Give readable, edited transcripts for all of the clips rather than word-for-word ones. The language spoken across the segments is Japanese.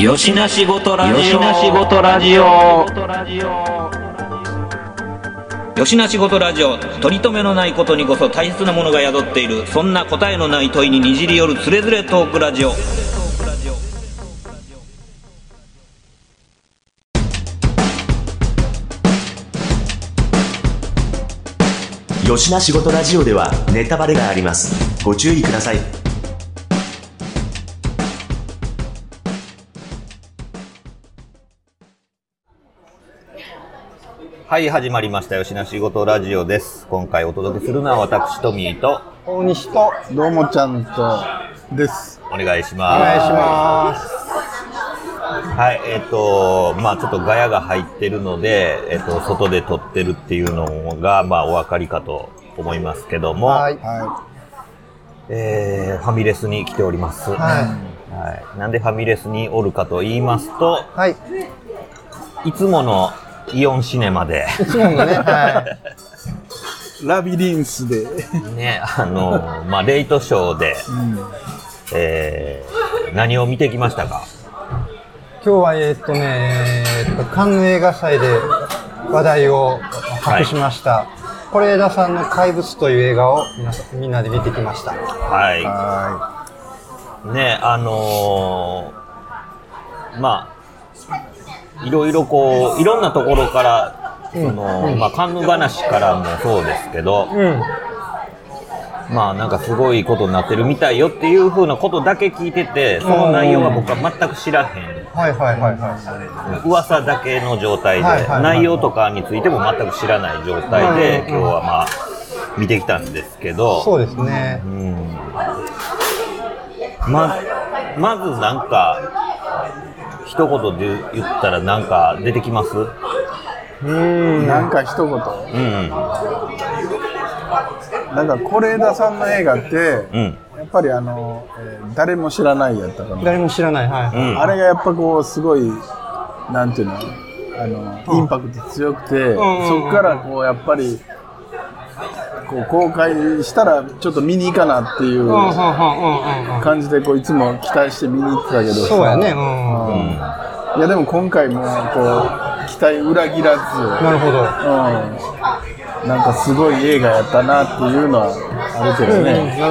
よしなしごとラジオ、よしなしごとラジオ、よしなしごとラジオ。取り留めのないことにこそ大切なものが宿っている、そんな答えのない問いににじり寄るつれづれトークラジオ。よしなしごとラジオではネタバレがあります、ご注意ください。はい、始まりました。よしなしごとラジオです。今回お届けするのは私、トミーと大西とどうもちゃんとです。お願いします。お願いします。はい、まあちょっとガヤが入ってるので、外で撮ってるっていうのが、まあお分かりかと思いますけども、はい。ファミレスに来ております。はい。はい、なんでファミレスにおるかと言いますと、はい。いつものイオンシネマでそうね、はい、ラビリンスでね、まあレイトショーで、うん何を見てきましたか？今日はカンヌ映画祭で話題を博しました、是枝さんの怪物という映画をみんなで見てきました。はい、ね、まあいろいろこういろんなところからカンヌ話からもそうですけど、まあなんかすごいことになってるみたいよっていう風なことだけ聞いてて、その内容は僕は全く知らへん、噂だけの状態で、内容とかについても全く知らない状態で、今日はまあ見てきたんですけど、そうですね、まずなんか一言で言ったら何か出てきます？なんか一言、なんか是枝さんの映画って、やっぱり誰も知らないやったかな。誰も知らない、あれがやっぱこうすごい、なんていうの、インパクト強くて、そこからこうやっぱりこう公開したらちょっと見に行かなっていう感じでこういつも期待して見に行ってたけど、そうやね、いやでも今回もこう期待裏切らず、なるほど、なんかすごい映画やったなっていうのはあるけどね、な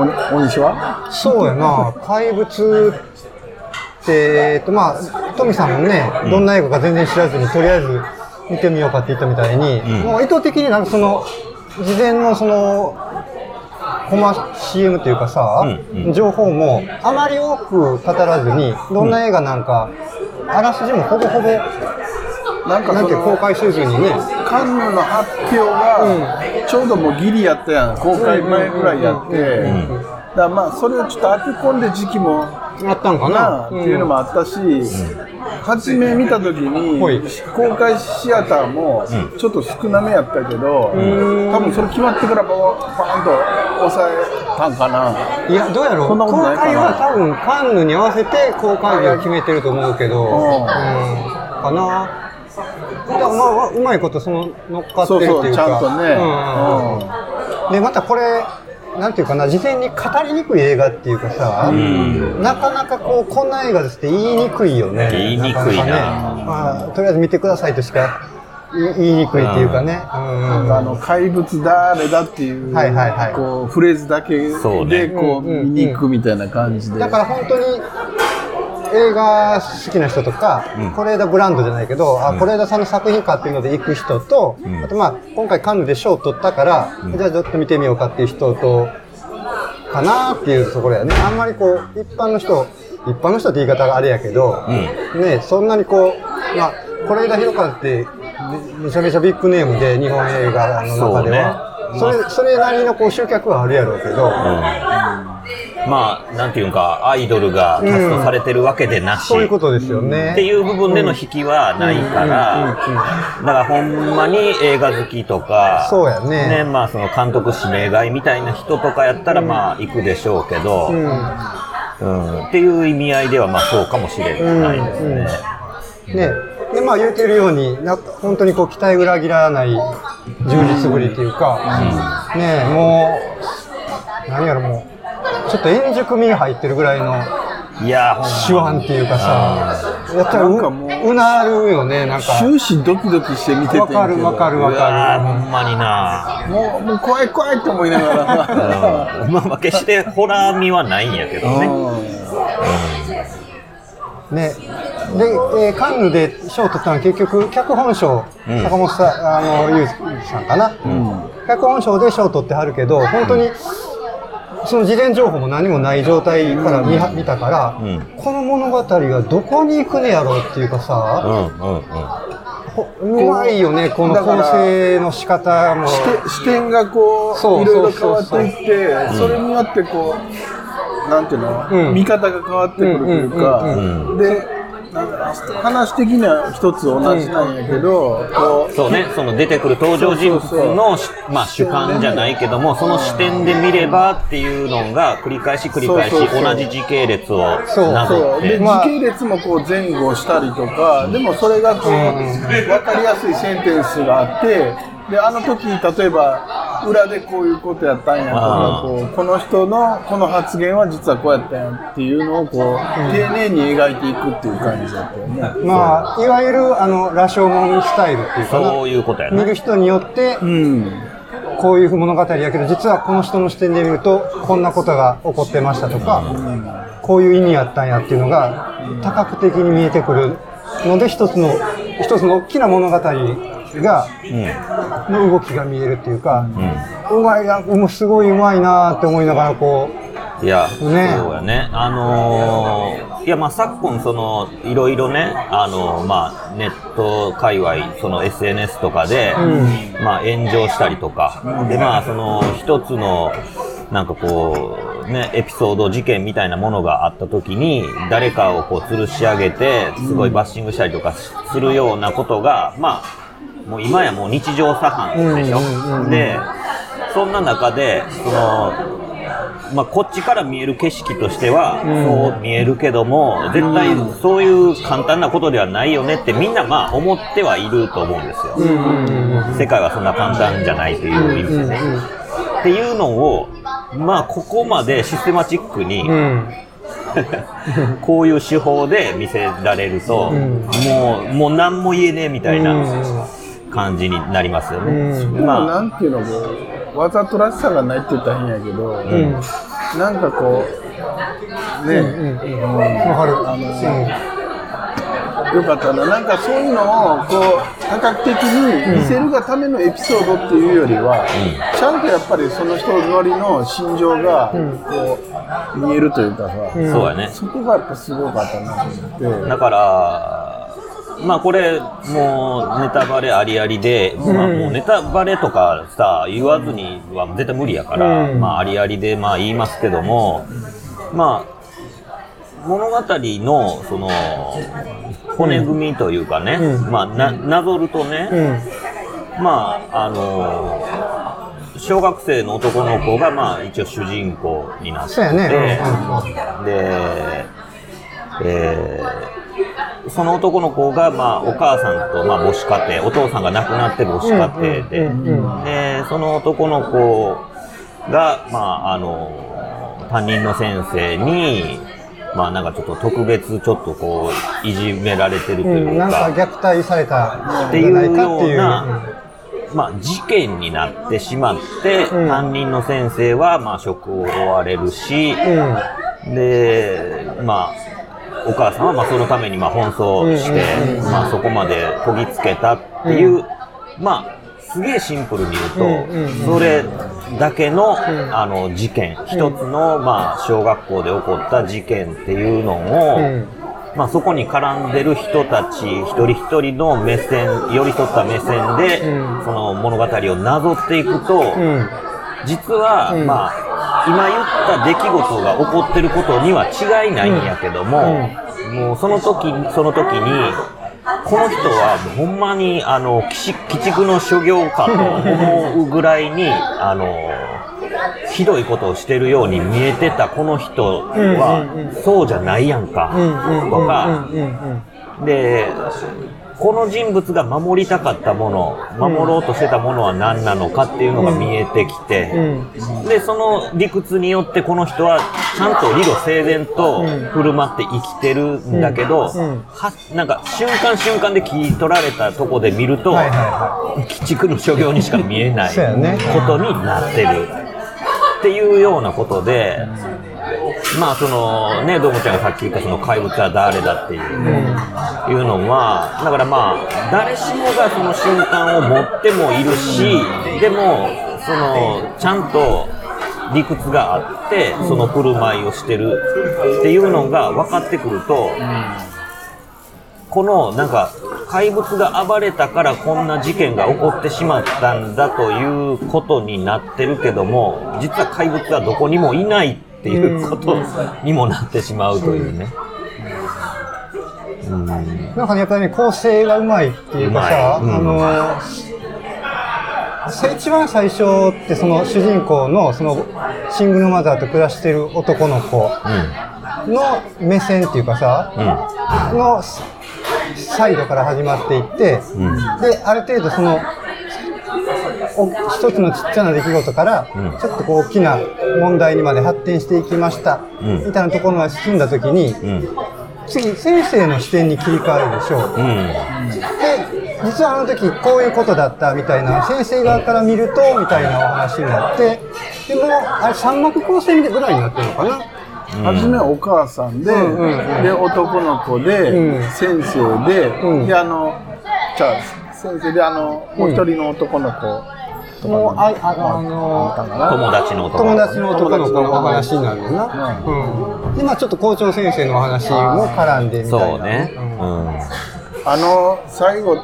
るほどね。大西はそうやな、怪物ってまあトミさんもね、どんな映画か全然知らずにとりあえず見てみようかって言ったみたいに、もう意図的になんかその事前のそのコマ CM というかさ、情報もあまり多く語らずに、どんな映画なんか、あらすじもほぼほぼなんか公開せずにね、カンヌの発表が、ちょうどもうギリやったやん、公開前ぐらいやって、だからまあそれをちょっと当て込んで時期もあったんかなっていうのもあったし、初め見た時に公開シアターもちょっと少なめやったけど、多分それ決まってからバーンと抑えたんかな。いやどうやろう、公開は多分カンヌに合わせて公開日を決めてると思うけど、かな。だからまあうまいことその乗っかってるっていうか、ちゃんとね。でまたこれなんていうかな、事前に語りにくい映画っていうかさ、なかなかこうこんな映画ですって言いにくいよね。言いにくいな。まあとりあえず見てくださいとしか言いにくいっていうかね。なんか怪物誰だっていうこうフレーズだけでこう見に行くみたいな感じで。だから本当に映画好きな人とか、是枝ブランドじゃないけど、あ、是枝さんの作品かっていうので行く人と、あとまあ今回カンヌで賞を取ったから、じゃあちょっと見てみようかっていう人とかなっていうところやね。あんまりこう一般の人って言い方があれやけど、ね、そんなにこうまあ是枝裕和ってめちゃめちゃビッグネームで日本映画の中では、それなりのこう集客はあるやろうけど。まあ、なんていうか、アイドルがキャストされてるわけでなし、そういうことですよね。っていう部分での引きはないから、だからほんまに映画好きとか、そうやね。ね、まあその監督指名買いみたいな人とかやったらまあ行くでしょうけど、っていう意味合いではまあそうかもしれないですね。で、まあ言うてるように、本当にこう期待裏切らない充実ぶりっていうか、ね、もう、何やろもう、ちょっと円熟味入ってるぐらいの手腕っていうかさ、やっぱり うなるよね。なんか終始ドキドキして見てて、分かるほんまにな、もう怖い怖いって思いながらまあ決してホラー味はないんやけどね、うん、ねで、カンヌで賞を取ったのは結局脚本賞、うん、坂本さん、裕二さんかな、うん、脚本賞で賞を取ってはるけど、本当にその事前情報も何もない状態から 見たから、うん、この物語がどこに行くねやろうっていうかさ、うまいよね、この構成の仕方も、視点がこういろいろ変わっていって、それによってこうなんていうの、うん、見方が変わってくるというか、で話的には一つ同じなんやけど、そうね、その出てくる登場人物のまあ主観じゃないけども、その視点で見ればっていうのが繰り返し同じ時系列をなぞって、時系列もこう前後したりとか、でもそれがこう分かりやすいセンテンスがあって、であの時例えば裏でこういうことやったんやとか、この人のこの発言は実はこうやったんやっていうのをこう丁寧に描いていくっていう感じだったよね。まあいわゆる羅生門スタイルっていうかな、そういうことやね。見る人によって、うん、こういう物語やけど実はこの人の視点で見るとこんなことが起こってましたとか、こういう意味やったんやっていうのが多角的に見えてくるので、一つの大きな物語が、うん、の動きが見えるっていうか、うん、うまいな、もうすごいうまいなって思いながらこう、いや、ね、そうやね、いやまあ昨今そのいろいろね、まあネット界隈、その SNS とかで、うん、まあ炎上したりとか、うん、でまあその一つのなんかこうね、エピソード事件みたいなものがあった時に誰かをこう吊るし上げてすごいバッシングしたりとかするようなことが、まあもう今やもう日常茶飯でしょ、でそんな中でそのまあ、こっちから見える景色としてはそう見えるけども、絶対そういう簡単なことではないよねってみんなまあ思ってはいると思うんですよ、世界はそんな簡単じゃないという意味でね、っていうのをまあここまでシステマチックに、うん、こういう手法で見せられると、うん、もう何も言えねえみたいな感じになりますよね、うん、まあ、でもなんていうのもわざとらしさがないって言ったら変やけど、うん、なんかこうね、よかったな、なんかそういうのをこう多角的に見せるがためのエピソードっていうよりは、うん、ちゃんとやっぱりその人なりの心情がこう、うん、見えるというかさ、うん、そうやね、そこがやっぱすごかったなと思って、だからまあこれもうネタバレありありで、うん、まあ、もうネタバレとかさ言わずには絶対無理やから、うん、まあありありでまあ言いますけども、まあ物語のその骨組みというかね、うん、まあ なぞるとね、うん、まあ小学生の男の子がまあ一応主人公になって、そうやね、うん、で、その男の子がまあお母さんとまあ母子家庭、お父さんが亡くなって母子家庭で、でその男の子がまあ担任の先生にまあなんかちょっと特別ちょっとこういじめられてるというか、うん、なんか虐待されたっていうようなまあ事件になってしまって、うん、担任の先生はまあ職を追われるし、うん、でまあお母さんはまあそのためにまあ奔走して、まあそこまでこぎつけたっていう、うん、まあすげえシンプルに言うと、それだけの、事件、一つの、まあ、小学校で起こった事件っていうのを、まあ、そこに絡んでる人たち一人一人の目線、寄り添った目線で、その物語をなぞっていくと、実は、まあ、今言った出来事が起こってることには違いないんやけども、もうその時に、この人はほんまに鬼畜の所業かと思うぐらいにひどいことをしてるように見えてたこの人はそうじゃないやんかとかで、この人物が守りたかったもの、守ろうとしてたものは何なのかっていうのが見えてきて、うんうん、でその理屈によってこの人はちゃんと理路整然と振る舞って生きてるんだけど、うんうん、なんか瞬間瞬間で切り取られたとこで見ると、はいはいはい、鬼畜の所業にしか見えないことになってるっていうようなことで、まあそのね、どうもちゃんがさっき言ったその怪物は誰だっていう、いうのはだからまあ誰しもがその瞬間を持ってもいるし、でもそのちゃんと理屈があってその振る舞いをしてるっていうのが分かってくると、このなんか怪物が暴れたからこんな事件が起こってしまったんだということになってるけども、実は怪物はどこにもいないっていうことにもなってしまうというね。なんかねやっぱりね構成がうまいっていうかさ、一番最初ってその主人公のそのシングルマザーと暮らしてる男の子の目線っていうかさ、のサイドから始まっていって、である程度その一つのちっちゃな出来事から、ちょっとこう大きな問題にまで発展していきました、みたいなところまで進んだときに、次先生の視点に切り替わるでしょう、で実はあの時こういうことだったみたいな、先生側から見るとみたいなお話になって、でもあれ三幕構成ぐらいになってるのかな。初めはお母さん で、で男の子で、先生で、であのチャールズ先生で、あのもう一人の男の子とかの、友達の男の子のお話になるよな、でまあちょっと校長先生のお話も絡んでみたいな、あの最後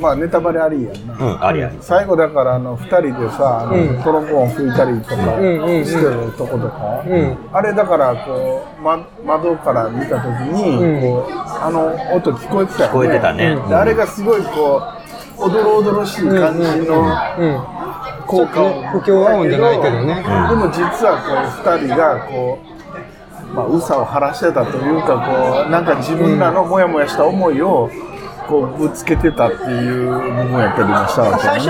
まあネタバレありやんな、最後だからあの2人でさ、トロコン吹いたりとかしてるとことか、あれだからこう、窓から見た時にこう、あの音聞こえてたよね、あれがすごいこうおどろおどろしい感じの効果を不協和音じゃないけどね、でも実はこう2人がこう、うさを晴らしてたというか、こうなんか自分らのモヤモヤした思いをこうぶつけてたっていうのもやったりもしたわけ、ね、最初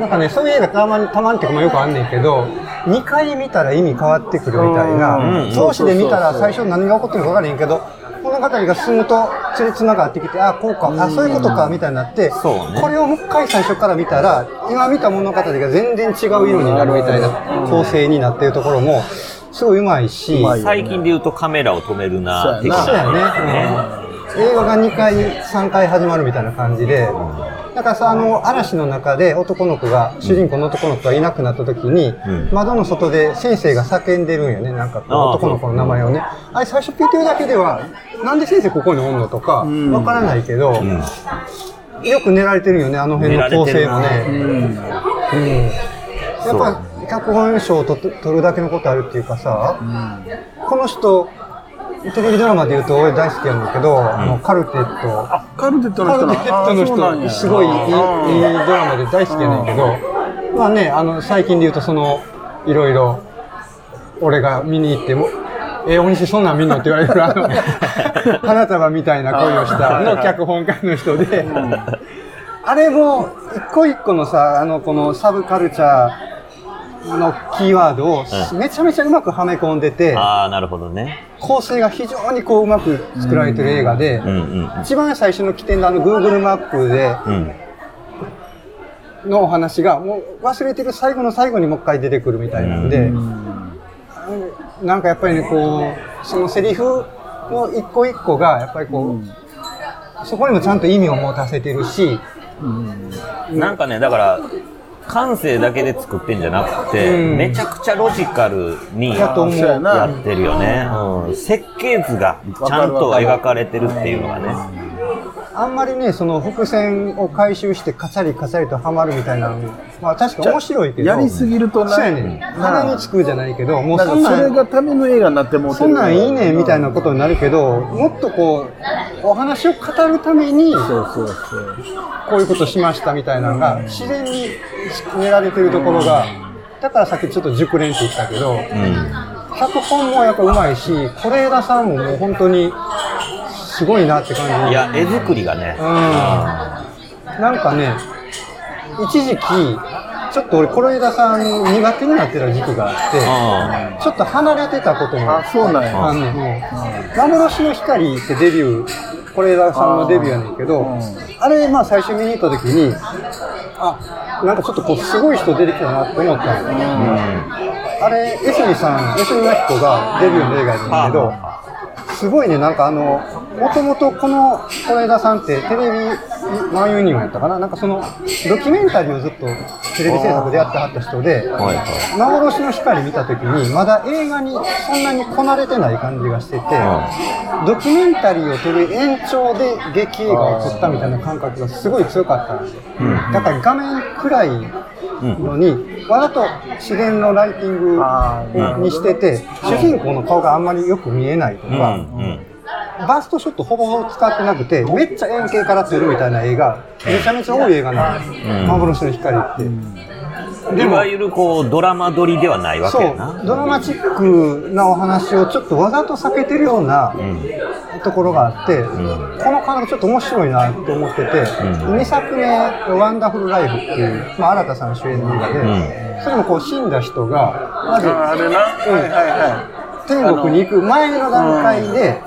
なんかねそういう映画たまにってこともよくあんねんけど、2回見たら意味変わってくるみたいな、通しで見たら最初何が起こってるか分からへんけど、物語が進むとつながってきて、あこうか、あそういうことかみたいになって、これをもう一回最初から見たら今見た物語が全然違う色になるみたいな構成になっているところもすごいうまいし、最近でいうとカメラを止めるな的な、映画が2回3回始まるみたいな感じで、だからさ、あの嵐の中で男の子が、主人公の男の子がいなくなった時に、窓の外で先生が叫んでるんよね、なんかこう男の子の名前をね、あれ最初聞いてるだけではなんで先生ここにおんのとかわからないけど、よく練られてるよね、あの辺の構成もね、やっぱ脚本賞を取るだけのことあるっていうかさ、この人テレビドラマで言うと俺大好きやんだけど、カルテットの人すごいいいドラマで大好きやねんけど、まあね、あの最近で言うとそのいろいろ俺が見に行っても大西そんなん見んのって言われる花束みたいな恋をしたの脚本家の人で、あれも一個一個のさ、あのこのサブカルチャーのキーワードをめちゃめちゃうまくはめ込んでて、なるほどね、構成が非常にこううまく作られてる映画で、一番最初の起点のあの Google マップでのお話がもう忘れてる最後の最後にもう一回出てくるみたいなんで、なんかやっぱりねこうそのセリフの一個一個がやっぱりこう、そこにもちゃんと意味を持たせてるし、なんかねだから感性だけで作ってんじゃなくて、めちゃくちゃロジカルにやってるよね、設計図がちゃんと描かれてるっていうのがね、あんまりねその伏線を回収してカチャリカチャリとハマるみたいなのも、確かに面白いけどやりすぎると鼻につくじゃないけど、もうそれがための映画になってもそんなんいいねみたいなことになるけど、もっとこうお話を語るためにこういうことしましたみたいなのが自然に練られてるところが、だからさっきちょっと熟練って言ったけど、脚本もやっぱうまいし、是枝さんももう本当にすごいなって感じ。いや、絵作りがね、なんかね、一時期ちょっと俺是枝さん苦手になってた時期があって、ちょっと離れてたこともあって、幻の光ってデビュー、是枝さんのデビューやねんけど、あれまあ最初見に行った時に、あ、なんかちょっとこうすごい人出てきたなって思ったんだけど、あれ江角さん、江角真紀子がデビューの映画やねんけど、すごいね、なんかもともとこの是枝さんってテレビマンユニオンやったかな、なんかそのドキュメンタリーをずっとテレビ制作でやってはった人で、幻の光見た時にまだ映画にそんなにこなれてない感じがしてて、ドキュメンタリーを撮る延長で劇映画を撮ったみたいな感覚がすごい強かったんですよ。だから画面暗いのに、わざと自然のライティングにしてて、主人公の顔があんまりよく見えないとか、バーストショットほぼほぼ使ってなくて、めっちゃ円形から撮るみたいな映画、めちゃめちゃ多い映画なんです、幻の光って。いわゆるこうドラマ撮りではないわけやな。そう、ドラマチックなお話をちょっとわざと避けてるようなところがあって、この感覚ちょっと面白いなと思ってて、2作目「ワンダフルライフ」っていう、まあ、新田さん主演の映画で、それもこう死んだ人がまず天国に行く前の段階で、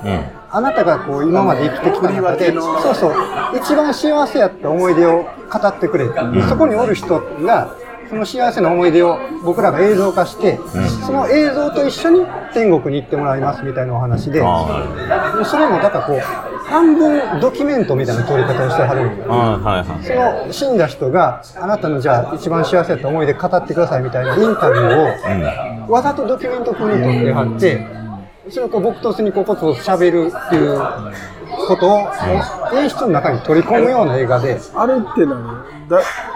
あなたがこう今まで生きてきた中で、そうそう、一番幸せやった思い出を語ってくれ、そこにおる人がその幸せな思い出を僕らが映像化して、その映像と一緒に天国に行ってもらいますみたいなお話で、それもだからこう半分ドキュメントみたいな撮り方をしてはるんだよね。その死んだ人があなたのじゃあ一番幸せだった思い出語ってくださいみたいなインタビューを、わざとドキュメント風に撮ってはって、それをこう僕とすにこうコツコツ喋るっていうことを演出の中に取り込むような映画で、あれって何？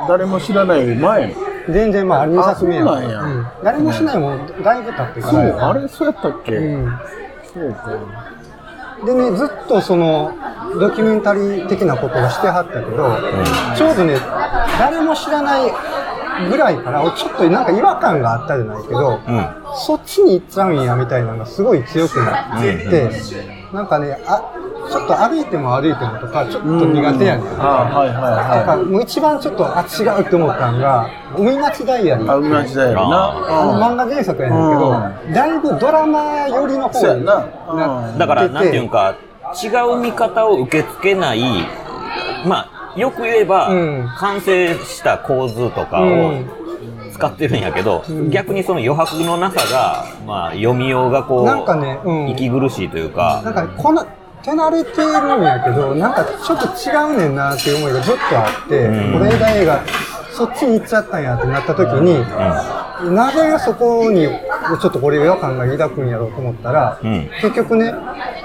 誰も知らない前の。全然まあ2作目やもん、誰もしないもん、だいぶ経ってから。そう、あれそうやったっけ、そうか。でね、ずっとそのドキュメンタリー的なことをしてはったけど、ちょうどね、誰も知らないぐらいからちょっとなんか違和感があったじゃないけど、そっちに行っちゃうんやみたいなのがすごい強くなっていて、なんかね、ちょっと歩いてもとかちょっと苦手やねん。なんかもう一番ちょっと違うって思ったのが海町ダイアリー。海町ダイアリーな。漫画原作やねんけど、だいぶドラマ寄りの方になってて、だからなんていうんか違う見方を受け付けない、まあよく言えば完成した構図とかを使ってるんやけど、逆にその余白のなさが、まあ読みようがこうなんかね、息苦しいというか。なんかこの手慣れてるんやけど、なんかちょっと違うねんなっていう思いがずっとあって、是枝映画そっちに行っちゃったんやってなった時に、なぜそこにちょっと俺が違和感が抱くんやろうと思ったら、結局ね、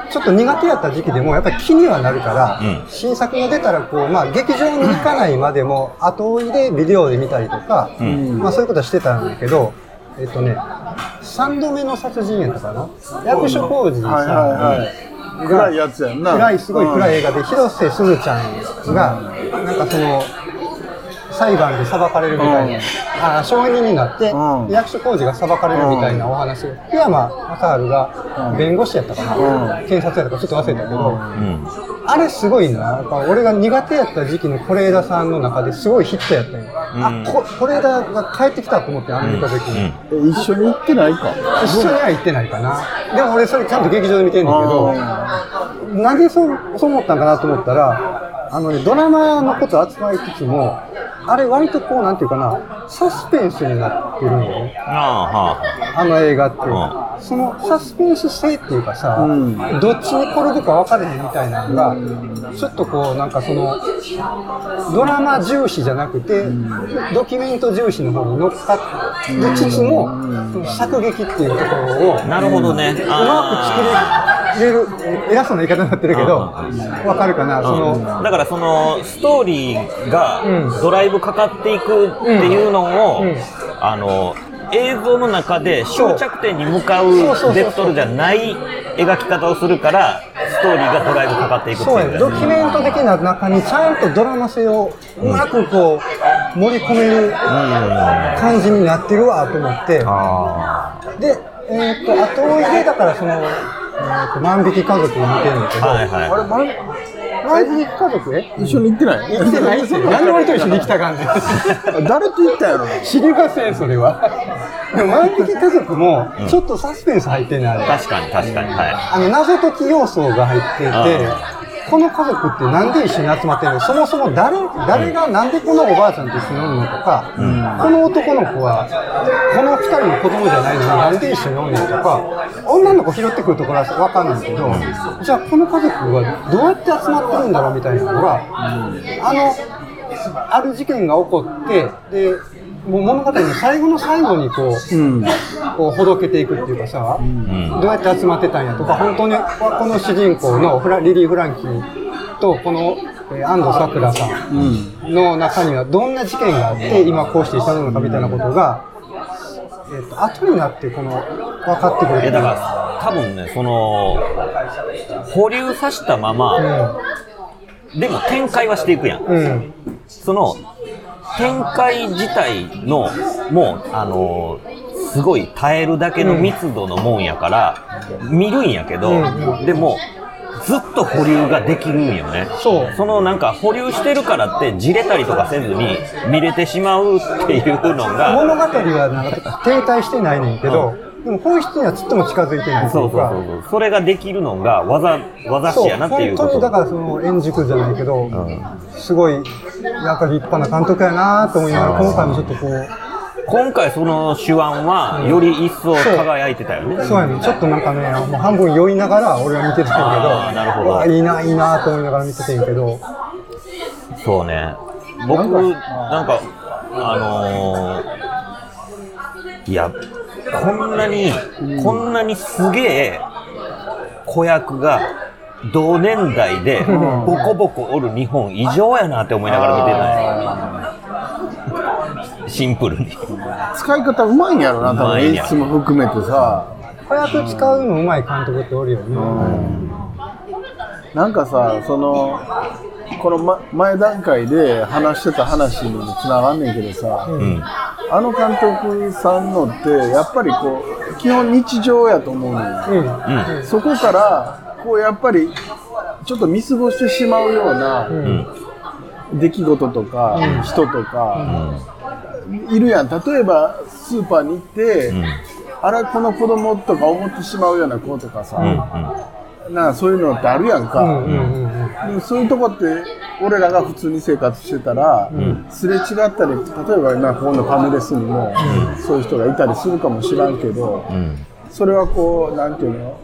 ちょっと苦手やった時期でもやっぱり気にはなるから、新作が出たらこう、まあ、劇場に行かないまでも後追いでビデオで見たりとか、まあ、そういうことはしてたんだけど、3度目の殺人やったかな、役所広司さんに暗いやつやんな。すごい暗い映画で、広瀬すずちゃんがなんかその裁判で裁かれるみたいな、証人になって役所広司が裁かれるみたいなお話。福山雅治が弁護士やったかな、検察やったかちょっと忘れたけど、あれすごいな。やっぱ俺が苦手やった時期の是枝さんの中ですごいヒットやったんよ。あ、是枝が帰ってきたと思って、アメリカ的に一緒に行ってないか、一緒には行ってないかな。でも俺それちゃんと劇場で見てんだけど、なんでそう思ったんかなと思ったら、ドラマのこと扱いつつも、あれ割とこうなんていうかな、サスペンスになってるんだよね、あの映画って。そのサスペンス性っていうかさ、どっちに転ぶか分かれへんみたいなのが、ちょっとこうなんかそのドラマ重視じゃなくて、ドキュメント重視の方に乗っかってつつも、作劇っていうところをなるほどね、うまく作れる。偉そうな言い方になってるけど、分かるかな。だからそのストーリーがドライブかかっていくっていうのを、映像の中で終着点に向かうベクトルじゃない描き方をするから、ストーリーがドライブかかっていくっていう。ドキュメント的な中にちゃんとドラマ性をうまくこう盛り込める感じになってるわと思って、で、後追いでだからその万引き家族を見てるんだけど、はいはい、あれ万引き家族一緒に行ってない？行ってないですよ。何で俺と一緒に来た感じ誰と行ったやろ？知りません、それは。でも万引き家族もちょっとサスペンス入ってるね、あれ。確かに確かに、はい、謎解き要素が入ってて、この家族ってなんで一緒に集まってるの、そもそも 誰がなんでこのおばあちゃんと一緒におるのとか、この男の子はこの2人の子供じゃないのになんで一緒におるのとか、女の子拾ってくるところは分かんないけど、じゃあこの家族はどうやって集まってるんだろうみたいなのが、ある事件が起こって、でもう物語の最後の最後にこうほどけていくっていうかさ、どうやって集まってたんやとか、本当にこの主人公のリリー・フランキーとこの安藤サクラさんの中にはどんな事件があって今こうしていたのかみたいなことが、後になって分かってくる。だから多分ね、その保留させたまま、でも展開はしていくやん、その展開自体のもうすごい耐えるだけの密度のもんやから、見るんやけど、でもずっと保留ができるんよね。そのなんか保留してるからってじれたりとかせずに見れてしまうっていうのが、物語はなんか停滞してないねんけど、でも本質にはちょっとも近づいてないっていうか、それができるのが技師やなっていうこと。本当にだからその円熟じゃないけど、すごいなんか立派な監督やなと思いながら、今回もちょっとこう、今回その手腕はより一層輝いてたよね。そうやね。ちょっとなんかね、もう半分酔いながら俺は見てたんやけど、なるほど、わあ、いいないいなと思いながら見てたんやけど、そうね。僕なんかいや、こんなにすげえ子役が同年代でボコボコおる日本異常やなって思いながら見てたね。シンプルに使い方うまいんやろな、多分演出も含めてさ、子役使うのうまい監督っておるよね。なんかさ、そのこの、前段階で話してた話にも繋がんねんけどさ、あの監督さんのってやっぱりこう基本日常やと思うの、そこからこうやっぱりちょっと見過ごしてしまうような出来事とか人とかいるやん。例えばスーパーに行って、あらこの子供とか思ってしまうような子とかさ、なんかそういうのってあるやんか、でもそういうとこって俺らが普通に生活してたら、すれ違ったり、例えばなんか今度ファミレスにもそういう人がいたりするかもしらんけど、それはこうなんていうの、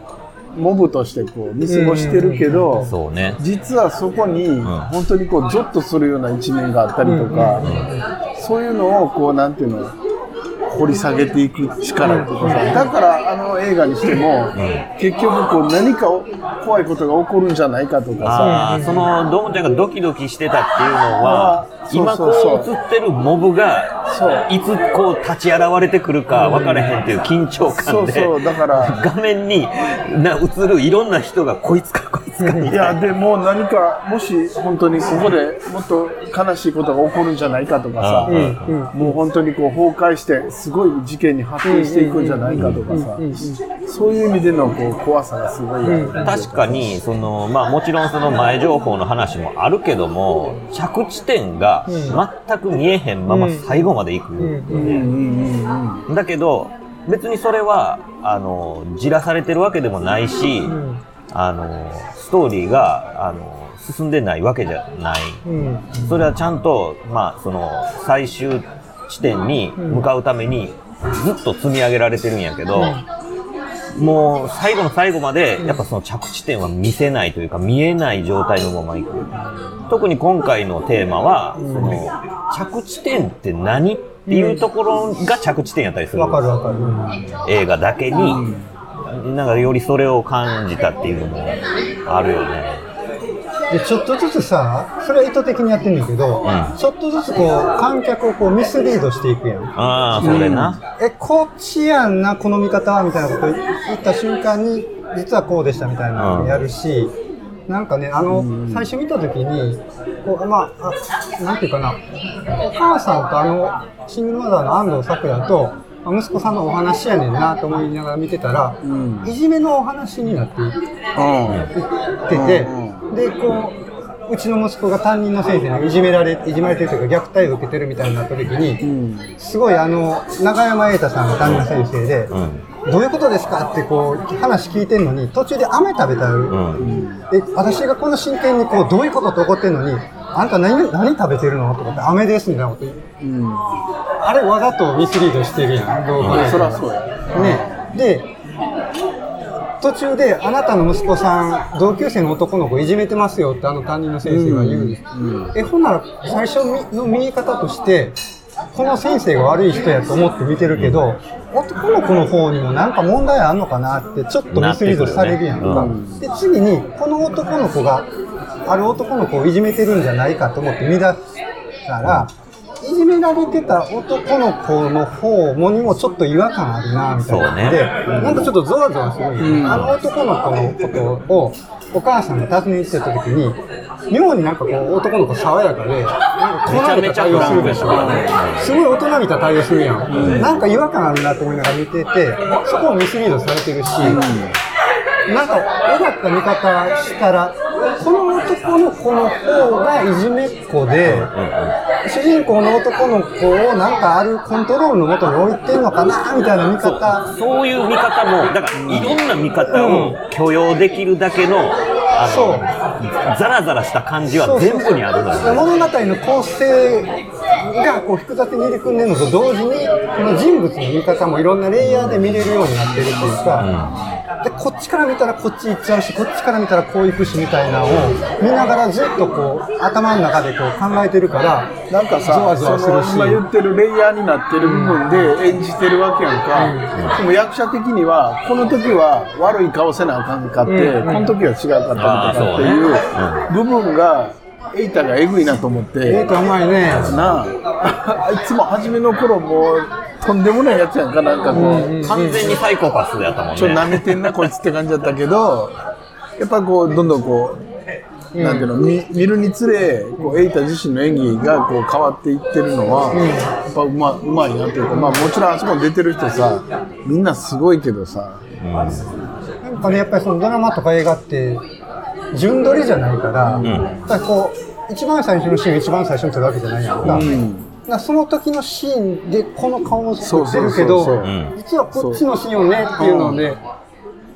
モブとしてこう見過ごしてるけど、そうね、実はそこに本当にこうゾッとするような一面があったりとか、そういうのをこうなんていうの、掘り下げていく力とかさ、だからあの映画にしても、結局こう何か怖いことが起こるんじゃないかとかさ、そのどうもちゃんがドキドキしてたっていうのは、今こう映ってるモブがいつこう立ち現れてくるか分からへんっていう緊張感で、だから画面に映るいろんな人がこいつかこいつかみたいな、いやでも何かもし本当にここでもっと悲しいことが起こるんじゃないかとかさ、もう本当にこう崩壊してすごい事件に発展していくんじゃないかとかさ、そういう意味でのこう怖さがすごい、確かにその、もちろんその前情報の話もあるけども、着地点が全く見えへんまま最後までいく。だけど別にそれはじらされてるわけでもないし、ストーリーが進んでないわけじゃない。それはちゃんとその最終地点に向かうためにずっと積み上げられてるんやけど、もう最後の最後までやっぱその着地点は見せないというか、見えない状態のままいく。特に今回のテーマはその着地点って何っていうところが着地点やったりする。わかるわかる。映画だけになんかよりそれを感じたっていうのもあるよね。でちょっとずつさ、それは意図的にやってんだけど、ちょっとずつこう観客をこうミスリードしていくやん。ああ、それな。こっちやんな、この見方みたいなこと言った瞬間に、実はこうでしたみたいなのやるし、なんかね、最初見たときにこう、なんていうかな、お母さんとシングルマザーの安藤サクラと息子さんのお話やねんなと思いながら見てたら、うん、いじめのお話になっていってて、でこううちの息子が担任の先生にいじめられてるというか虐待を受けてるみたいになった時に、うん、すごい永山瑛太さんが担任の先生で、うん、どういうことですかってこう話聞いてるのに途中で飴食べたよ、うん、で私がこんな真剣にこうどういうことって怒ってるのにあんた 何食べてるのとかって飴ですみたいなこと言う、うん、あれわざとミスリードしてるやん、動画で、そらそうや、ね、で途中であなたの息子さん同級生の男の子いじめてますよってあの担任の先生が言うんです、うんうん、ほんなら最初の見え方としてこの先生が悪い人やと思って見てるけど、うん、男の子の方にもなんか問題あんのかなってちょっとミスリードされるやんか、ね、うん、で次にこの男の子がある男の子をいじめてるんじゃないかと思って見出したら、いじめられてた男の子の方にもちょっと違和感あるなみたいなので、ね、なんかちょっとゾワゾワする、うん、あの男の子のことをお母さんが訪ねに行ってた時に妙になんかこう男の子爽やかでなんかめちゃめちゃ対応するでしょ、すごい大人びた対応するやん、うん、なんか違和感あるなと思いながら見てて、そこをミスリードされてるし、うん、なんか良かった見方したらこの男の子の方がいじめっ子で、主人公の男の子をなんかあるコントロールの元に置いてんのかなみたいな見方、そういう見方もだからいろんな見方を許容できるだけの、ザラザラした感じは全部にあるのよ、ね、物語の構成がこう複雑に入り組んでるのと同時にこの人物の見方もいろんなレイヤーで見れるようになってるというか、うん、でこっちから見たらこっち行っちゃうし、こっちから見たらこう行くしみたいなのを見ながらずっとこう頭の中でこう考えてるから、なんかさ、ゾワゾワするし、今言ってるレイヤーになってる部分で演じてるわけやんか、うん、でも役者的にはこの時は悪い顔せなあかんかって、うん、この時は違うかったとかっていう部分がエイタがエグいなと思って、エイタうまいねなあいつも初めの頃もうとんでもないやつやんか、なんかこう、うん、完全にサイコパスやったもんね、ちょっと舐めてんなこいつって感じだったけど、やっぱこうどんどんこう、うん、なんていうの、見るにつれこうエイタ自身の演技がこう変わっていってるのは、うん、やっぱうまいなというか、まあもちろんあそこに出てる人さみんなすごいけどさ、うん、なんかね、やっぱりそのドラマとか映画って順撮りじゃないから、うん、だからこう一番最初のシーン一番最初に撮るわけじゃないやんか、うん、その時のシーンでこの顔を撮ってるけど、実はこっちのシーンをねっていうので、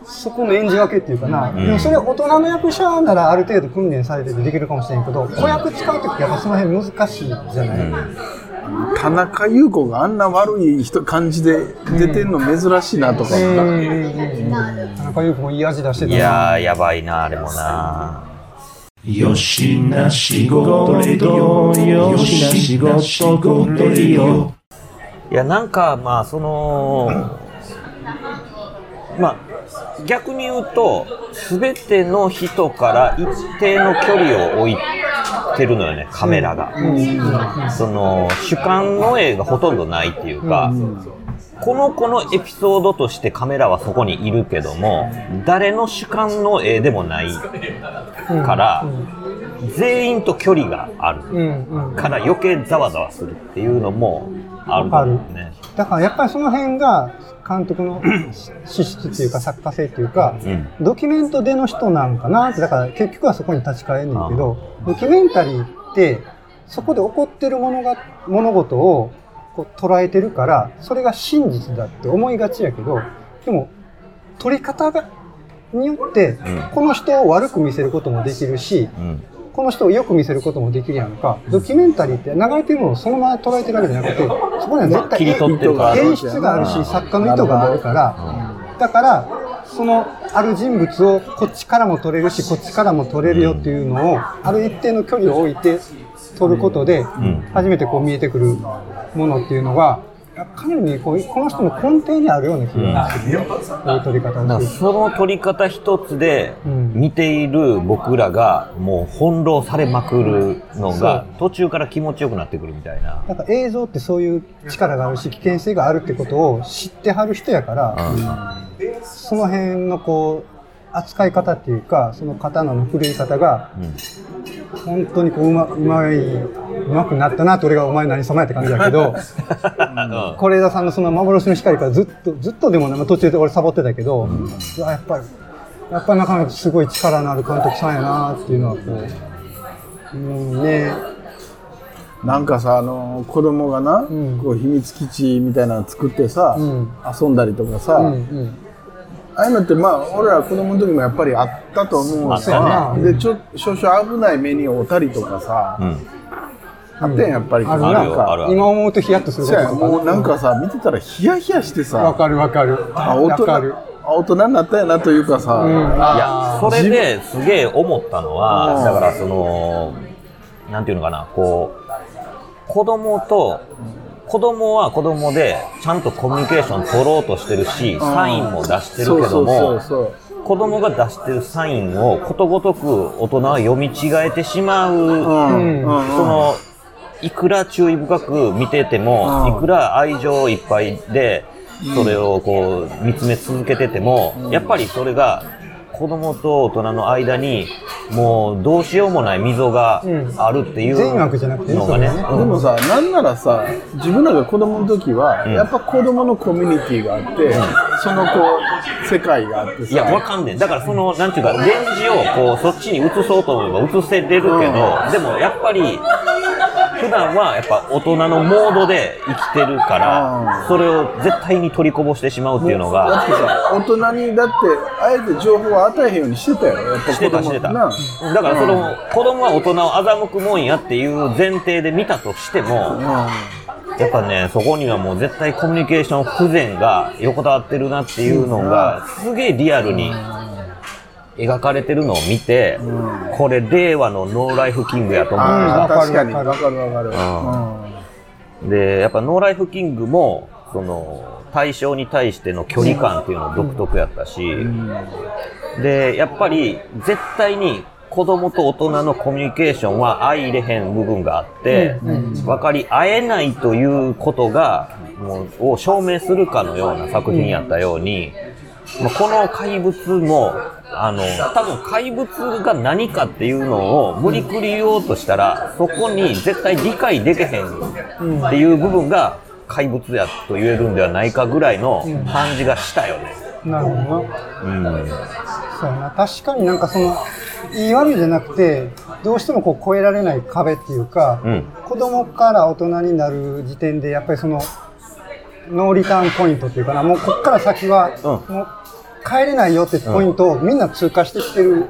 そこの演じ分けっていうかな、うん、でもそれ大人の役者ならある程度訓練されてできるかもしれんけど、子役使う時ってやっぱその辺難しいじゃない、うん、田中優子があんな悪い感じで出てんの珍しいなとか、田中優子もいい味出してたな、いやーやばいなあれもな。よしな仕事レディオ、よしな仕事レディオ。いやなんかまあそのまあ逆に言うと全ての人から一定の距離を置いてるのよね、カメラが、うん、その主観の絵がほとんどないっていうか、うん、この子のエピソードとしてカメラはそこにいるけども誰の主観の絵でもないから、うんうん、全員と距離がある、うんうん、から余計ざわざわするっていうのもあるんですね。だからやっぱりその辺が監督の資質というか作家性というか、うん、ドキュメントでの人なんかなって、だから結局はそこに立ち返るんだけど、ドキュメンタリーってそこで起こってる物事をこう捉えてるからそれが真実だって思いがちやけど、でも撮り方によってこの人を悪く見せることもできるし、うん、この人をよく見せることもできるやんか、ドキュメンタリーって流れてるものをそのまま捉えてるわけじゃなくて、そこには絶対演出があるし作家の意図があるから、だからそのある人物をこっちからも撮れるしこっちからも撮れるよっていうのをある一定の距離を置いて撮ることで初めてこう見えてくるものっていうのがかなりこの人の根底にあるような気がする、うん、その撮り方一つで見ている僕らがもう翻弄されまくるのが途中から気持ちよくなってくるみたいな、だから映像ってそういう力があるし危険性があるってことを知ってはる人やから、うん、その辺のこう扱い方っていうかその刀の振るい方が本当にこううまい上手くなったなって俺がお前何様やって感じだけど是枝さんのその幻の光からずっとでも、ね、途中で俺サボってたけど、うん、やっぱりなかなかすごい力のある監督さんやなっていうのはこう、うん、ねなんかさ子供がな、うん、こう秘密基地みたいなの作ってさ、うん、遊んだりとかさ、うんうんああいうのって、まあ、俺ら子供の時もやっぱりあったと思うんですよね。で、少々危ない目に遭ったりとかさ、うん、あってんやっぱり、うん、なんか今思うとヒヤッとすることとか、ね、もうなんかさ、見てたらヒヤヒヤしてさわかる大人になったやなというかさ、うん、いや、それですげえ思ったのは、うん、だからその、なんていうのかなこう、子供は子供でちゃんとコミュニケーション取ろうとしてるしサインも出してるけども子供が出してるサインをことごとく大人は読み違えてしまう、うんうん、そのいくら注意深く見ててもいくら愛情いっぱいでそれをこう見つめ続けててもやっぱりそれが子供と大人の間にもうどうしようもない溝があるっていうのがね、うん、でもさ、なんならさ自分らが子供の時は、うん、やっぱ子供のコミュニティがあって、うん、そのこう世界があってさいや、わかんねえだからその、なんていうか、レンジをこうそっちに移そうと思えば移せれるけど、うん、でもやっぱり普段はやっぱ大人のモードで生きてるからそれを絶対に取りこぼしてしまうっていうのがだってさ大人にだってあえて情報を与えへんようにしてたよやっぱしてただからその、うん、子供は大人を欺くもんやっていう前提で見たとしても、うん、やっぱねそこにはもう絶対コミュニケーション不全が横たわってるなっていうのがすげえリアルに描かれてるのを見て、うん、これ令和のノーライフキングやと思う。確かにわかる。で、やっぱノーライフキングもその対象に対しての距離感っていうの独特やったし、うんうん、で、やっぱり絶対に子供と大人のコミュニケーションは相入れへん部分があって、うんうん、分かり合えないということがもうを証明するかのような作品やったように、うんまあ、この怪物も多分怪物が何かっていうのを無理くり言おうとしたらそこに絶対理解できへんっていう部分が怪物やと言えるんではないかぐらいの感じがしたよね、うん、なるほどな、うん、そうな確かになんかその言い悪いじゃなくてどうしてもこう越えられない壁っていうか、うん、子供から大人になる時点でやっぱりそのノーリターンポイントっていうかなもうこっから先は、うんもう帰れないよってポイントをみんな通過してきてる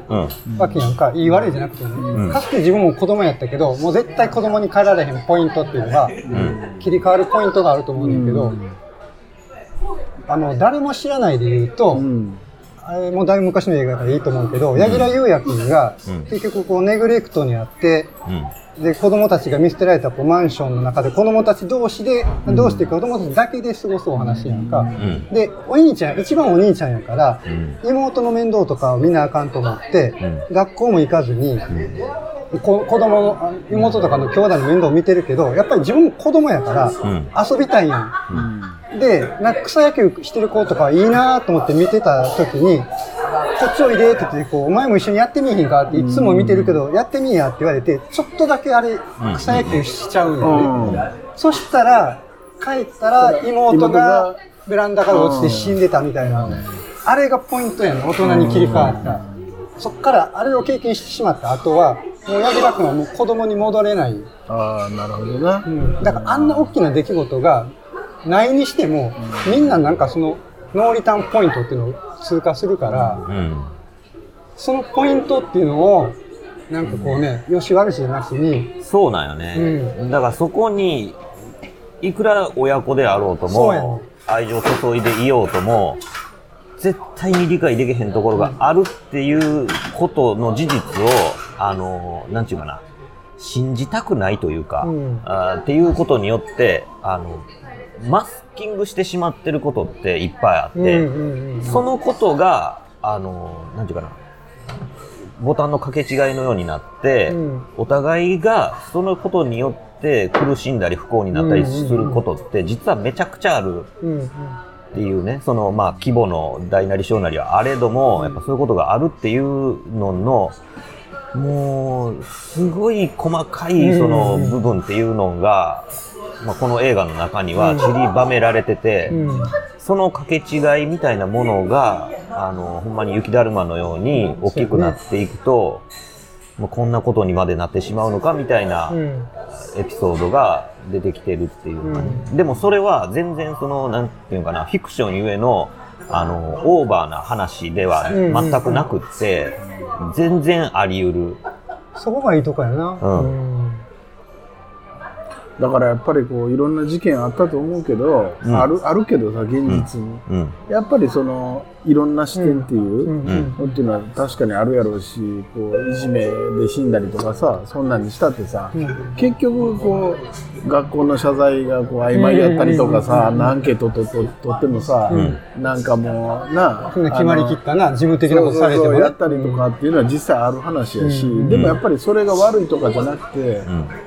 わけやんか、うん、言い悪いじゃなくてね、うん、かつて自分も子供やったけどもう絶対子供に帰られへんポイントっていうのが、うん、切り替わるポイントがあると思うんだけど、うん、誰も知らないで言うと、うん、あれもだいぶ昔の映画だからいいと思うけど、うん、柳楽優弥君が結局こうネグレクトにあって、うん、で子供たちが見捨てられたマンションの中で子供たち同士で、うん、どうして子供たちだけで過ごすお話やんか、うん、でお兄ちゃん一番お兄ちゃんやから、うん、妹の面倒とかを見なあかんと思って、うん、学校も行かずに、うん、子供の妹とかの兄弟の面倒を見てるけどやっぱり自分も子供やから遊びたいやん、うん、でなんか草野球してる子とかいいなと思って見てた時にこっちおいでって言ってこうお前も一緒にやってみへんかっていつも見てるけどやってみんやって言われてちょっとだけあれ草野球しちゃうよね、うん、そしたら帰ったら妹がベランダから落ちて死んでたみたいな、うん、あれがポイントやね大人に切り替わった、うん、そっからあれを経験してしまった後はもう柳楽君はもう子供に戻れない。ああなるほどね、うん、だからあんな大きな出来事がないにしても、うん、みんななんかそのノーリターンポイントっていうのを通過するから、うん、そのポイントっていうのをなんかこうね、うん、よし悪しじゃなしにそうなんよね、うん、だからそこにいくら親子であろうとも愛情を注いでいようとも絶対に理解できへんところがあるっていうことの事実をなんていうかな信じたくないというか、うん、っていうことによってマスキングしてしまってることっていっぱいあって、うんうんうん、そのことがなんていうかなボタンの掛け違いのようになって、うん、お互いがそのことによって苦しんだり不幸になったりすることって実はめちゃくちゃあるっていうね、そのまあ規模の大なり小なりはあれどもやっぱそういうことがあるっていうののもうすごい細かいその部分っていうのが、まあ、この映画の中には散りばめられてて、そのかけ違いみたいなものがほんまに雪だるまのように大きくなっていくと、まあ、こんなことにまでなってしまうのかみたいなエピソードが出てきてるっていうか、ね、でもそれは全然そのなんていうかな、フィクションゆえのオーバーな話では全くなくって、全然あり得る。そこがいいとこやな、うん、だからやっぱりこういろんな事件あったと思うけど、あるけどさ、現実に、やっぱりそのいろんな視点っていうのっていうのは確かにあるやろうし、こういじめで死んだりとかさ、そんなんにしたってさ、結局こう学校の謝罪がこう曖昧やったりとかさ、アンケート取ってもさ、なんかもうな決まりきったな事務的なことされてもやったりとかっていうのは実際ある話やし、でもやっぱりそれが悪いとかじゃなくて、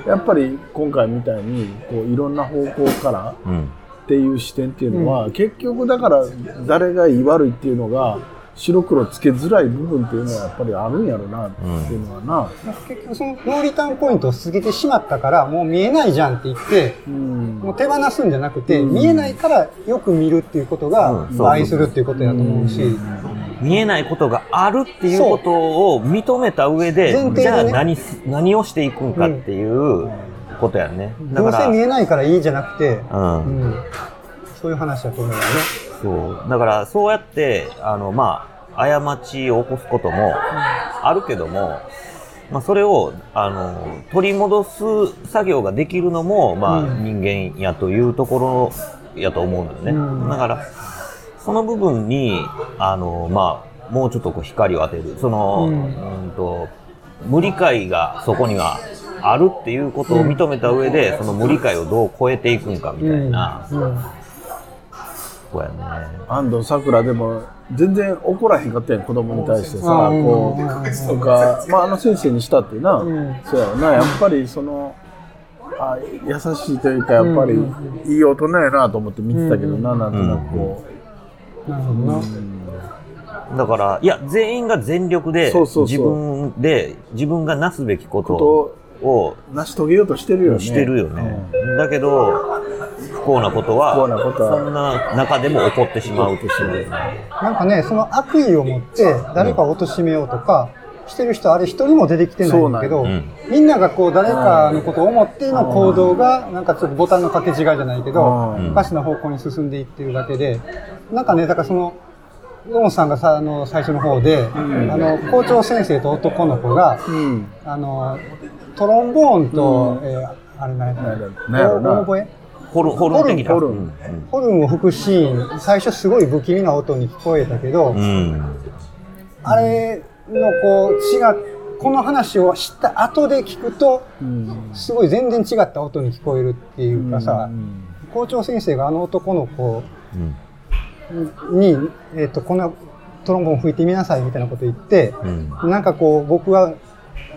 やっぱり今回みたいにこういろんな方向からっていう視点っていうのは、結局だから誰がいい悪いっていうのが白黒つけづらい部分っていうのはやっぱりあるんやろなっていうのはな、結局そのノーリターンポイントを過ぎてしまったからもう見えないじゃんって言って、もう手放すんじゃなくて、見えないからよく見るっていうことが愛するっていうことだと思うし、見えないことがあるっていうことを認めた上で、じゃあ 何をしていくんかっていう、ことやね。だからどうせ見えないからいいじゃなくて、そういう話だと思うよね。そうだからそうやってまあ過ちを起こすこともあるけども、まあ、それを取り戻す作業ができるのも、まあ、人間やというところやと思うのよね、だからその部分にまあ、もうちょっとこう光を当てる、その、無理解がそこにはあるっていうことを認めた上で、その無理解をどう超えていくんかみたいな、こうやね。安藤サクラでも全然怒らへんかったやん、子供に対してさ、こうとか、まあ先生にしたってな、そうやな、やっぱりその優しいというか、やっぱりいい大人やなと思って見てたけどな、なんとなくこう。なるほどな。だからいや全員が全力で自分がなすべきことを成し遂げようとしてるよね。だけど不幸なことはそんな中でも起こってしまうとしてる。なんかね、その悪意を持って誰かを貶めようとかしてる人、あれ一人も出てきてないんだけど、みんながこう誰かのことを思っての行動がなんかちょっとボタンの掛け違いじゃないけど、おかしな方向に進んでいってるだけで、なんかね、だからそのロンさんがさ最初の方で、校長先生と男の子が、トロンボーンと、あれ何だろう、ホルンを吹くシーン、最初すごい不気味な音に聞こえたけど、あれのこうこの話を知った後で聞くと、すごい全然違った音に聞こえるっていうかさ、校長先生があの男の子に、こんなトロンボン吹いてみなさいみたいなこと言って、なんかこう僕は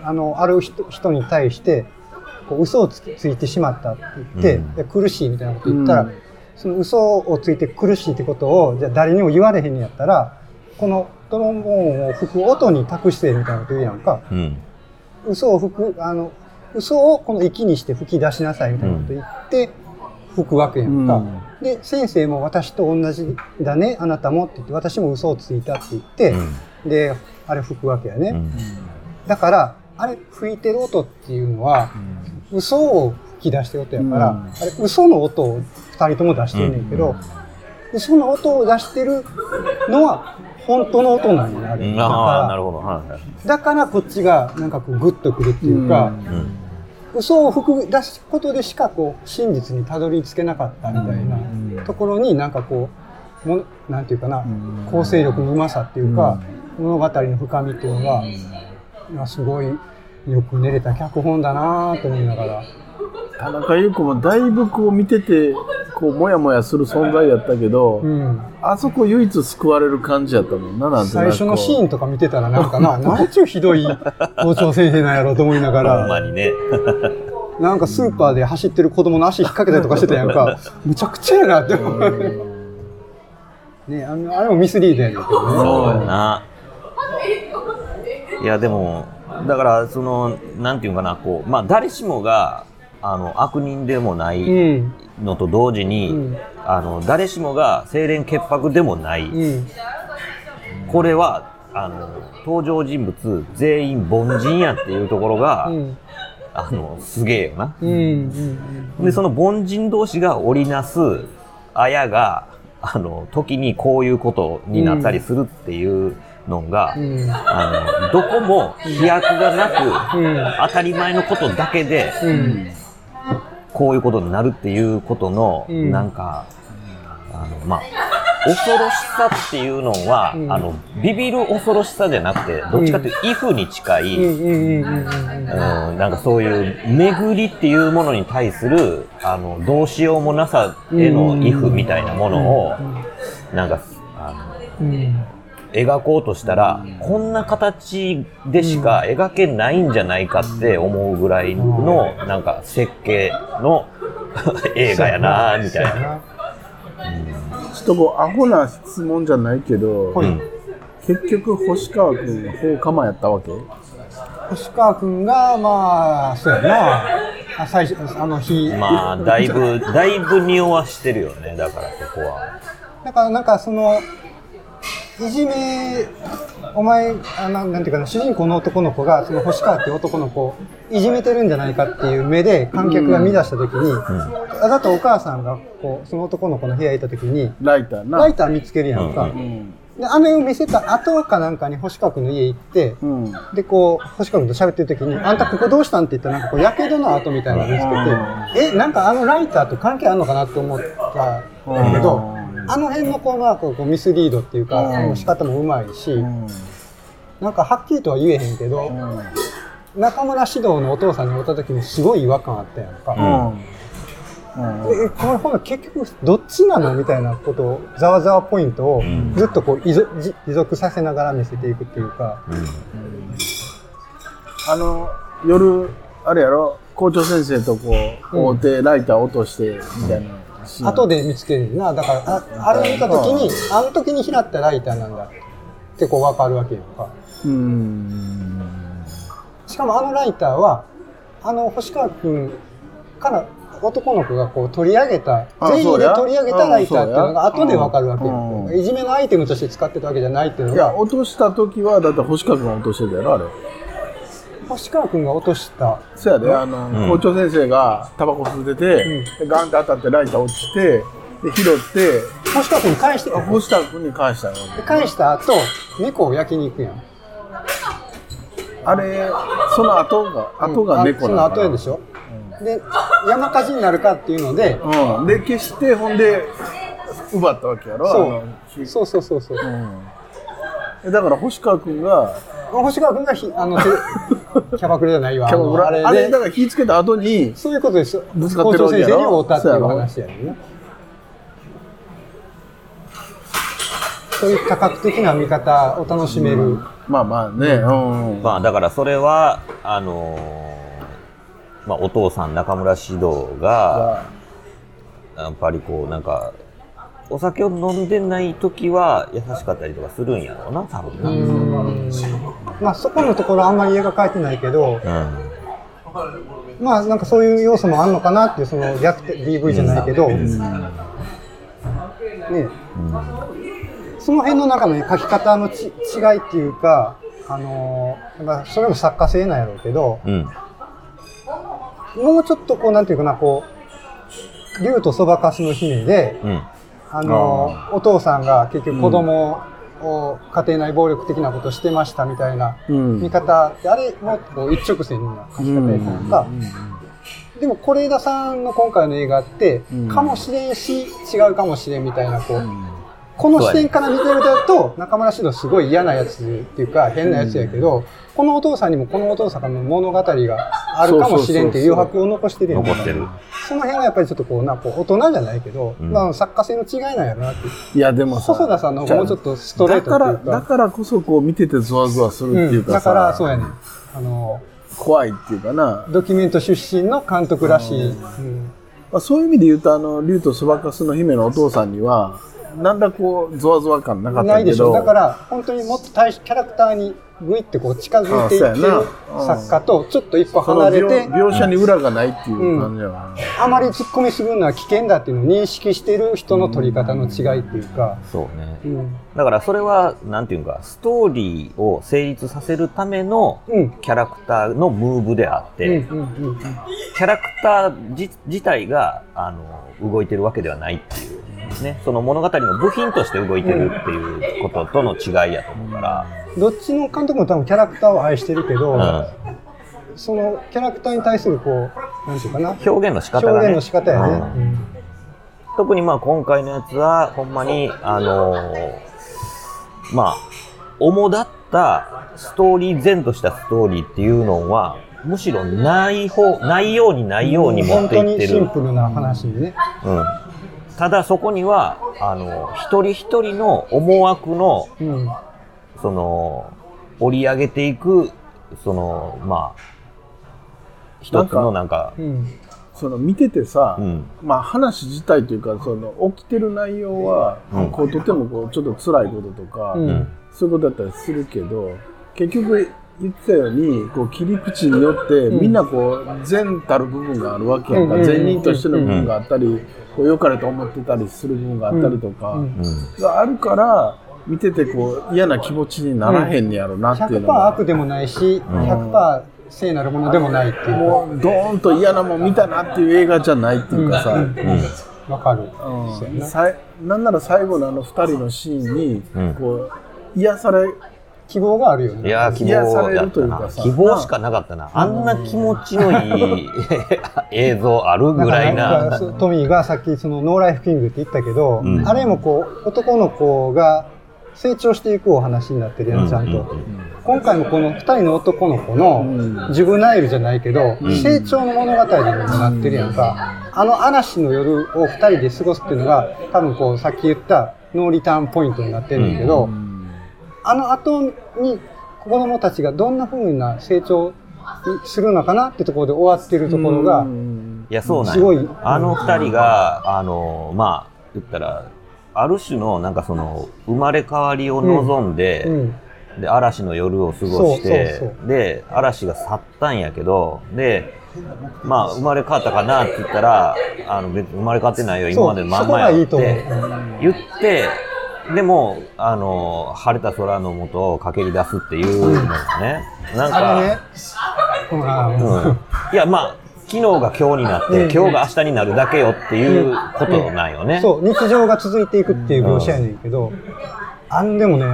ある人に対してこう嘘をついてしまったって言って、いや苦しいみたいなこと言ったら、その嘘をついて苦しいってことをじゃあ誰にも言われへんやったら、このトロンボンを吹く音に託してみたいなこと言うやんか、嘘をこの息にして吹き出しなさいみたいなこと言って吹くわけやんか、で先生も私と同じだねあなたもって言って、私も嘘をついたって言って、であれ吹くわけやね、だからあれ吹いてる音っていうのは、嘘を吹き出してる音やから、あれ嘘の音を2人とも出してるねんけど、嘘の音を出してるのは本当の音なんやね、あれだからこっちがなんかこうグッとくるっていうか、嘘を吹き出すことでしかこう真実にたどり着けなかったみたいなところに、なんかこうなんていうかな、構成力のうまさっていうか、物語の深みっていうのが、すごいよく練れた脚本だなぁと思いながら。田中優子もだいぶこう見ててこうモヤモヤする存在やったけど、あそこ唯一救われる感じやったもんな、なんて最初のシーンとか見てたらなんかな、なんちゅうひどい校長先生なんやろうと思いながら、ほんまにね、なんかスーパーで走ってる子供の足引っ掛けたりとかしてたやんか、むちゃくちゃやなって思うね、あれもミスリードやねんけどね。そうやな。いやでもだからそのなんていうかなこう、まあ、誰しもが悪人でもないのと同時に、うん、誰しもが清廉潔白でもない、うん、これは登場人物全員凡人やっていうところが、うん、すげえよな、うんうん、でその凡人同士が織りなす綾が時にこういうことになったりするっていうのが、うん、どこも飛躍がなく、うん、当たり前のことだけで、うん、こういうことになるっていうことの、うん、なんかまあ恐ろしさっていうのは、うん、ビビる恐ろしさじゃなくてどっちかというと畏怖に近い、なんかそういう巡りっていうものに対するどうしようもなさへの畏怖みたいなものを、なんか描こうとしたらこんな形でしか描けないんじゃないかって思うぐらいのなんか設計の映画やなみたいな。ちょっとこうアホな質問じゃないけど、うん、結局星川くんの放火魔やったわけ？星川くんがまあそうやなあ、最初日まあだいぶ匂わしてるよね。だからここはだからなんかそのいじめ、お前なんていうかな、主人公の男の子がその星川って男の子をいじめてるんじゃないかっていう目で観客が見出した時に、あざとお母さんがこうその男の子の部屋にいた時にライター見つけるやんか、うんうん、であれを見せた後かなんかに星川くんの家行って、うん、でこう星川くんと喋ってる時に、あんたここどうしたんって言ったら、なんかこうやけどの跡みたいなの見つけて、なんかライターと関係あるのかなって思ったんだけど、あの辺の子がこうミスリードっていうか、仕方もうまいし、なんかはっきりとは言えへんけど、中村獅童のお父さんに会った時にすごい違和感あったやんか、でこの方が結局どっちなのみたいなことを、ざわざわポイントをずっとこう持続させながら見せていくっていうか、夜あれやろ、校長先生とこう会うてライター落としてみたいな、後で見つけるな。だからあれ見た時に、あの時に拾ったライターなんだってこう分かるわけよか。しかもあのライターは星川君から男の子がこう取り上げた、全員で取り上げたライターっていうのが後で分かるわけよ。いじめのアイテムとして使ってたわけじゃないっていうのが。いや落とした時はだって星川君が落としてたよな、あれ。星川君が落とした。そうやで、校長先生がタバコ吸ってて、ガンって当たってライター落ちて、で拾って星川君に返して、星川君に返したの。返した後、猫を焼きに行くやん。あれ、その後が猫なのかな。その後やでしょ。うん、で、山火事になるかっていうので、うん、で消して、ほんで奪ったわけやろ。そうそうそうそう。うん、だから星川君がキャバクラじゃないわ。あれだから火つけた後にそういうことです。ぶつかってるわけやろ。校長先生に会うたっていう話やねんな。そういう多角的な見方を楽しめる、うん、まあまあね、うん、まあだからそれはまあお父さん中村獅童がやっぱりこうなんかお酒を飲んでない時は優しかったりとかするんやろうな、多分な。まあそこのところあんまり絵が描いてないけど、うん、まあなんかそういう要素もあるのかなっていう、その逆転 DV じゃないけど、その辺の中の描き方の違いっていうか、まあそれも作家性なんやろうけど、うん、もうちょっとこうなんていうかな、こう竜とそばかすの姫で、うん、お父さんが結局子供を家庭内暴力的なことしてましたみたいな見方って、あれもこう一直線な書き方やったのか。でも是枝さんの今回の映画ってかもしれんし違うかもしれんみたいな、この視点から見てると中村獅童すごい嫌なやつっていうか変なやつやけど、このお父さんにもこのお父さんの物語があるかもしれんっていう余白を残してるよね。その辺はやっぱりちょっとこうな、こう大人じゃないけど、まあ作家性の違いなんやなって。いやでもさ、細田さんの方もうちょっとストレートっていうか。だからこそこう見ててゾワゾワするっていうかさ。だからそうやね。怖いっていうかな。ドキュメント出身の監督らしい。まあそういう意味で言うと竜とそばかすの姫のお父さんにはなんだこうゾワゾワ感なかったけど。ないでしょ。だから本当にもっとキャラクターにぐいってこう近づいていってる作家とちょっと一歩離れて描写に裏がないっていう感じやな、うん、あまり突っ込みするのは危険だっていうのを認識してる人の取り方の違いっていうか、うん、そうね、うん、だからそれはなんていうかストーリーを成立させるためのキャラクターのムーブであって、うんうんうんうん、キャラクター 自体が動いてるわけではないっていうね、その物語の部品として動いてるっていうこととの違いやと思うから、うん、どっちの監督も多分キャラクターを愛してるけど、うん、そのキャラクターに対するこうなんていうかな表現の仕方がね、表現の仕方やね、うんうん、特にまあ今回のやつはほんまにまあ主だったストーリー前としたストーリーっていうのはむしろないようにないように持っていってる、うん、本当にシンプルな話でね、うんうん、ただそこには一人一人の思惑の、うん、その織り上げていくそのまあ一つのうん、その見ててさ、うん、まあ話自体というかその起きてる内容は、うん、こうとてもこうちょっと辛いこととか、うん、そういうことだったりするけど結局言ってたようにこう切り口によって、うん、みんなこう善たる部分があるわけやから、うん、善人としての部分があったり、うん、こう良かれと思ってたりする部分があったりとか、うんうん、があるから見ててこう嫌な気持ちにならへんやろなっていうのが、うん、100% 悪でもないし、うん、100% 聖なるものでもないっていう、もうドーンと嫌なもん見たなっていう映画じゃないっていうかさ、うんうんうんうん、分かる、うん、なんなら最後の2人のシーンにこう癒され希望があるよね。いや希望だったな。希望しかなかったな。あんな気持ちのいい映像あるぐらいな。トミーがさっきそのノーライフキングって言ったけど、うん、あれもこう男の子が成長していくお話になってるやん、ちゃんと、うんうんうん、今回もこの2人の男の子のジュブナイルじゃないけど、うん、成長の物語にもなってるやんか、うん、嵐の夜を2人で過ごすっていうのが多分こうさっき言ったノーリターンポイントになってるんだけど、うんうん、後に子供たちがどんな風な成長するのかなってところで終わってるところがいやそうなんすごい、2人がまあ言ったらある種のなんかその生まれ変わりを望んで、うんうん、で嵐の夜を過ごしてで嵐が去ったんやけどでまあ生まれ変わったかなって言ったら別に生まれ変わってないよ今までのまんまやって言って。でも晴れた空の下を駆け出すっていうのがね、なんか、ねうん、いやまあ昨日が今日になって、うん、今日が明日になるだけよっていうことなんよね、うん、そう日常が続いていくっていう描写やねんけど、うん、でもね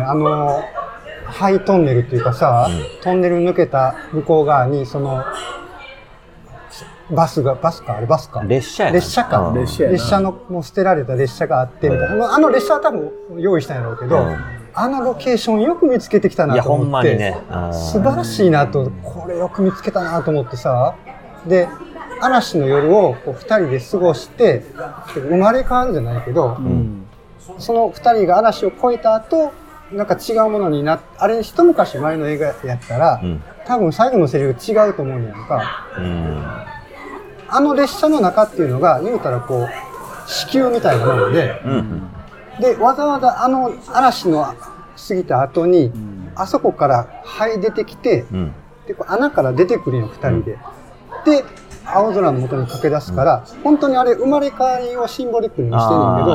ハイトンネルっていうかさ、うん、トンネル抜けた向こう側にそのバスか列車か、うん、列車のもう捨てられた列車があってみたいな、うん、列車は多分用意したんやろうけど、うん、ロケーションよく見つけてきたなと思って、いや、ほんまにね、素晴らしいなと、これよく見つけたなと思ってさ、で嵐の夜をこう2人で過ごして生まれ変わるじゃないけど、うん、その2人が嵐を越えた後なんか違うものになって、あれ一昔前の映画やったら、うん、多分最後のセリフ違うと思うんやんか、うん列車の中っていうのが言うたらこう子宮みたいなもので、うん、でわざわざ嵐の過ぎた後に、うん、あそこから這い出てきて、うん、で穴から出てくるよ2人で、うん、で青空の下に駆け出すから、うん、本当にあれ生まれ変わりをシンボリックにしてるんだ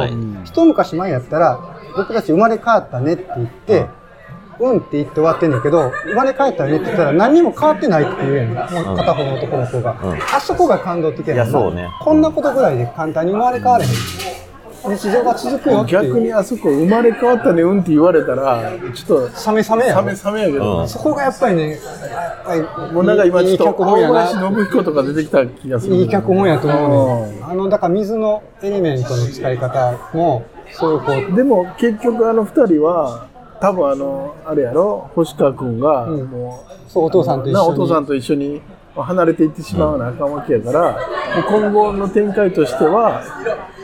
けど、はい、一昔前やったら僕たち生まれ変わったねって言って、うん、うんって言って終わってんだけど、生まれ変わったねって言ったら何も変わってないって言うやん、もう片方の男の子が、うん、あそこが感動的やん、ね、こんなことぐらいで簡単に生まれ変われへん、日常が続くよっていう、逆にあそこ生まれ変わったねうんって言われたらちょっとサメやけど、うん、そこがやっぱりね、もうなんか今ちょっと大林信彦とか出てきた気がする、いい脚本やと思うね、だから水のエレメントの使い方もそうこう、でも結局2人は多分あれやろ、星川くんがもう、そうお父さんと一緒に離れていってしまうなあかんわけやから、うん、今後の展開としては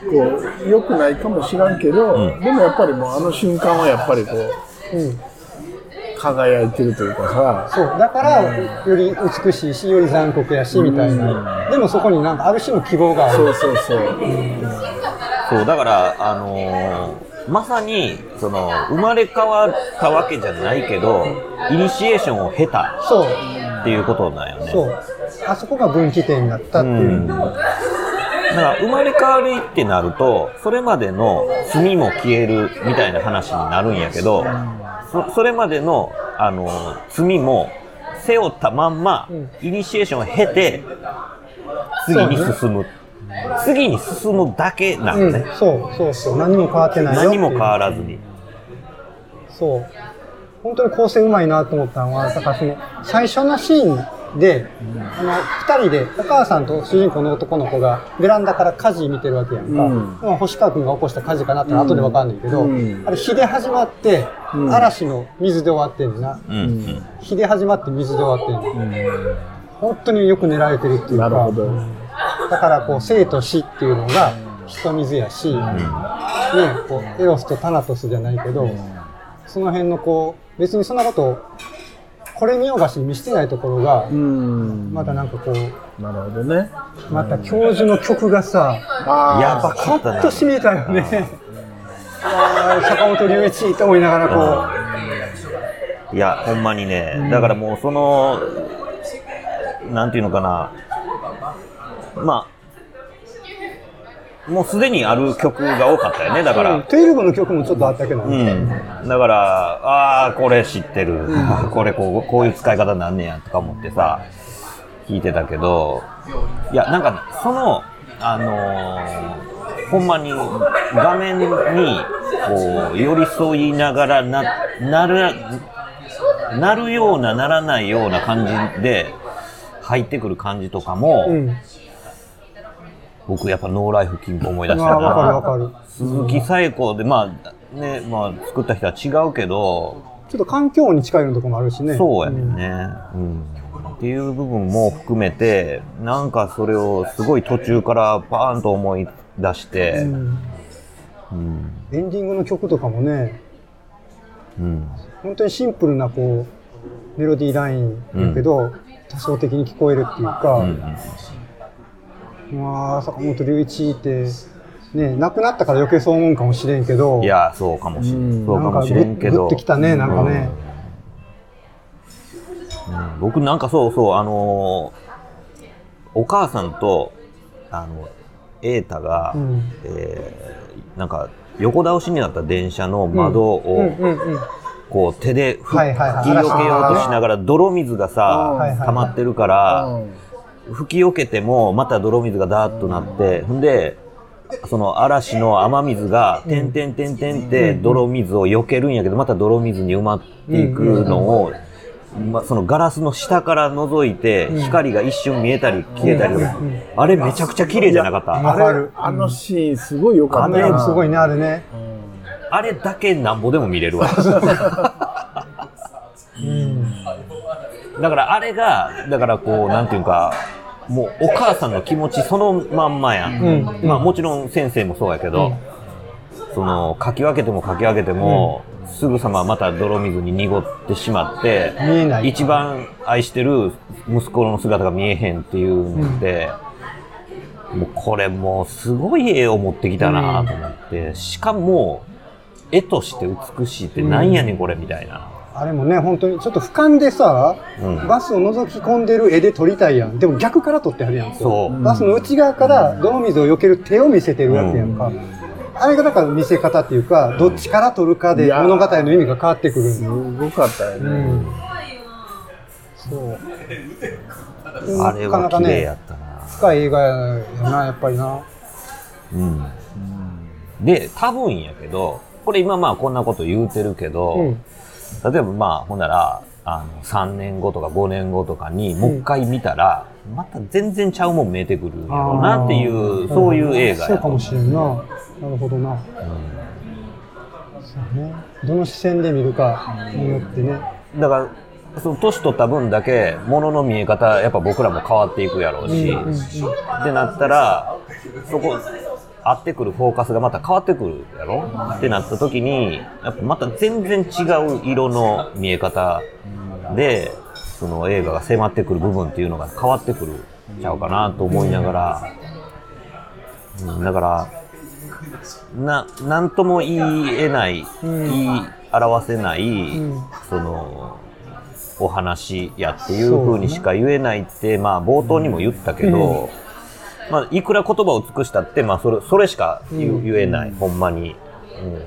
こう良くないかもしらんけど、うん、でもやっぱりもう瞬間はやっぱりこう、うん、輝いてるというかさ、そうだからより美しいしより残酷やしみたいな、うん、でもそこになんかある種の希望がある、そうだからまさにその生まれ変わったわけじゃないけどイニシエーションを経たっていうことだよね。そうあそこが分岐点だったっていう、うん、だから生まれ変わりってなるとそれまでの罪も消えるみたいな話になるんやけど、それまでの、罪も背負ったまんま、イニシエーションを経て次に進む、次に進むだけなのね、うん、そう何も変わってないよっていう、何も変わらずに。そう本当に構成うまいなと思ったのは、だからその最初のシーンで、2人でお母さんと主人公の男の子がベランダから火事見てるわけやんか、うん、星川君が起こした火事かなって後で分かんないけど、あれ火で始まって、嵐の水で終わってんねんな、火で始まって水で終わってんねん、本当によく練られてるっていうか、なるほど。だからこう生と死っていうのが人水やし、こうエロスとタナトスじゃないけど、その辺のこう別にそんなことをこれ見よがしに見せてないところが、またなんかこう、なるほどね。また教授の曲がさ、やばかったな。ほっとしめたよね。坂本龍一と思いながらこう。いやほんまにね、だからもうそのなんていうのかな。まあ、もうすでにある曲が多かったよね、だから。12の曲もちょっとあったけど、だから、ああ、これ知ってる、これこういう使い方なんねやとか思ってさ、聞いてたけど、いや、なんか、その、ほんまに画面にこう寄り添いながら なるような、ならないような感じで入ってくる感じとかも、僕やっぱノーライフ金庫思い出したな。わかる。鈴木彩子でまあ作った人は違うけど、ちょっと環境に近いのとこもあるしね。そうやね。っていう部分も含めて、なんかそれをすごい途中からバーンと思い出して、エンディングの曲とかもね、本当にシンプルなこうメロディーラインだけど、多層的に聞こえるっていうか。坂本龍一って、ね、亡くなったから余計そう思うかもしれんけど、いやそうかもしれん、そうかもしれんけど、グッてきたね、なんかね、僕なんかそうお母さんと瑛太が、なんか横倒しになった電車の窓をこう手で吹きよけようとしながら、泥水がさ溜まってるから。吹きよけてもまた泥水がダーッとなって、んでその嵐の雨水がてんてんてんてんって泥水をよけるんやけど、また泥水に埋まっていくのを、そのガラスの下から覗いて光が一瞬見えたり消えたり、あれめちゃくちゃ綺麗じゃなかった？あのシーンすごい良かったな。すごいね、あれね、あれだけなんぼでも見れるわ。だからあれが、だからこうなんていうか、もうお母さんの気持ちそのまんまやん、まあもちろん先生もそうやけど、そのかき分けてもかき分けても、すぐさままた泥水に濁ってしまって、一番愛してる息子の姿が見えへんっていうので、もうこれもうすごい絵を持ってきたなと思って、しかも絵として美しいってなんやねんこれみたいな。あれもね、本当にちょっと俯瞰でさ、バスを覗き込んでる絵で撮りたいやん。でも逆から撮ってはるやんか。バスの内側から泥水を避ける手を見せてるわけやんか。あれがだから見せ方っていうか、どっちから撮るかで物語の意味が変わってくる。すごかったよね。そう。あれは綺麗やったな。深い映画やな、やっぱりな。で、多分やけど、これ今まあこんなこと言うてるけど、例えばまあほんなら3年後とか5年後とかにもう一回見たら、また全然ちゃうもん見えてくるんやろうなっていう、そういう映画やと。そうかもしれんな。なるほどな、そうね、どの視線で見るかによってね、だからその年取った分だけ物の見え方やっぱ僕らも変わっていくやろうし、ってなったらそこ合ってくるフォーカスがまた変わってくるやろってなった時に、やっぱまた全然違う色の見え方でその映画が迫ってくる部分っていうのが変わってくるちゃうかなと思いながら、だからなんとも言えない、うん、言い表せない、うん、そのお話やっていう風にしか言えないって、まあ冒頭にも言ったけど、うん、まあいくら言葉を尽くしたって、まあそれしか言えない、うん、ほんまに、うん。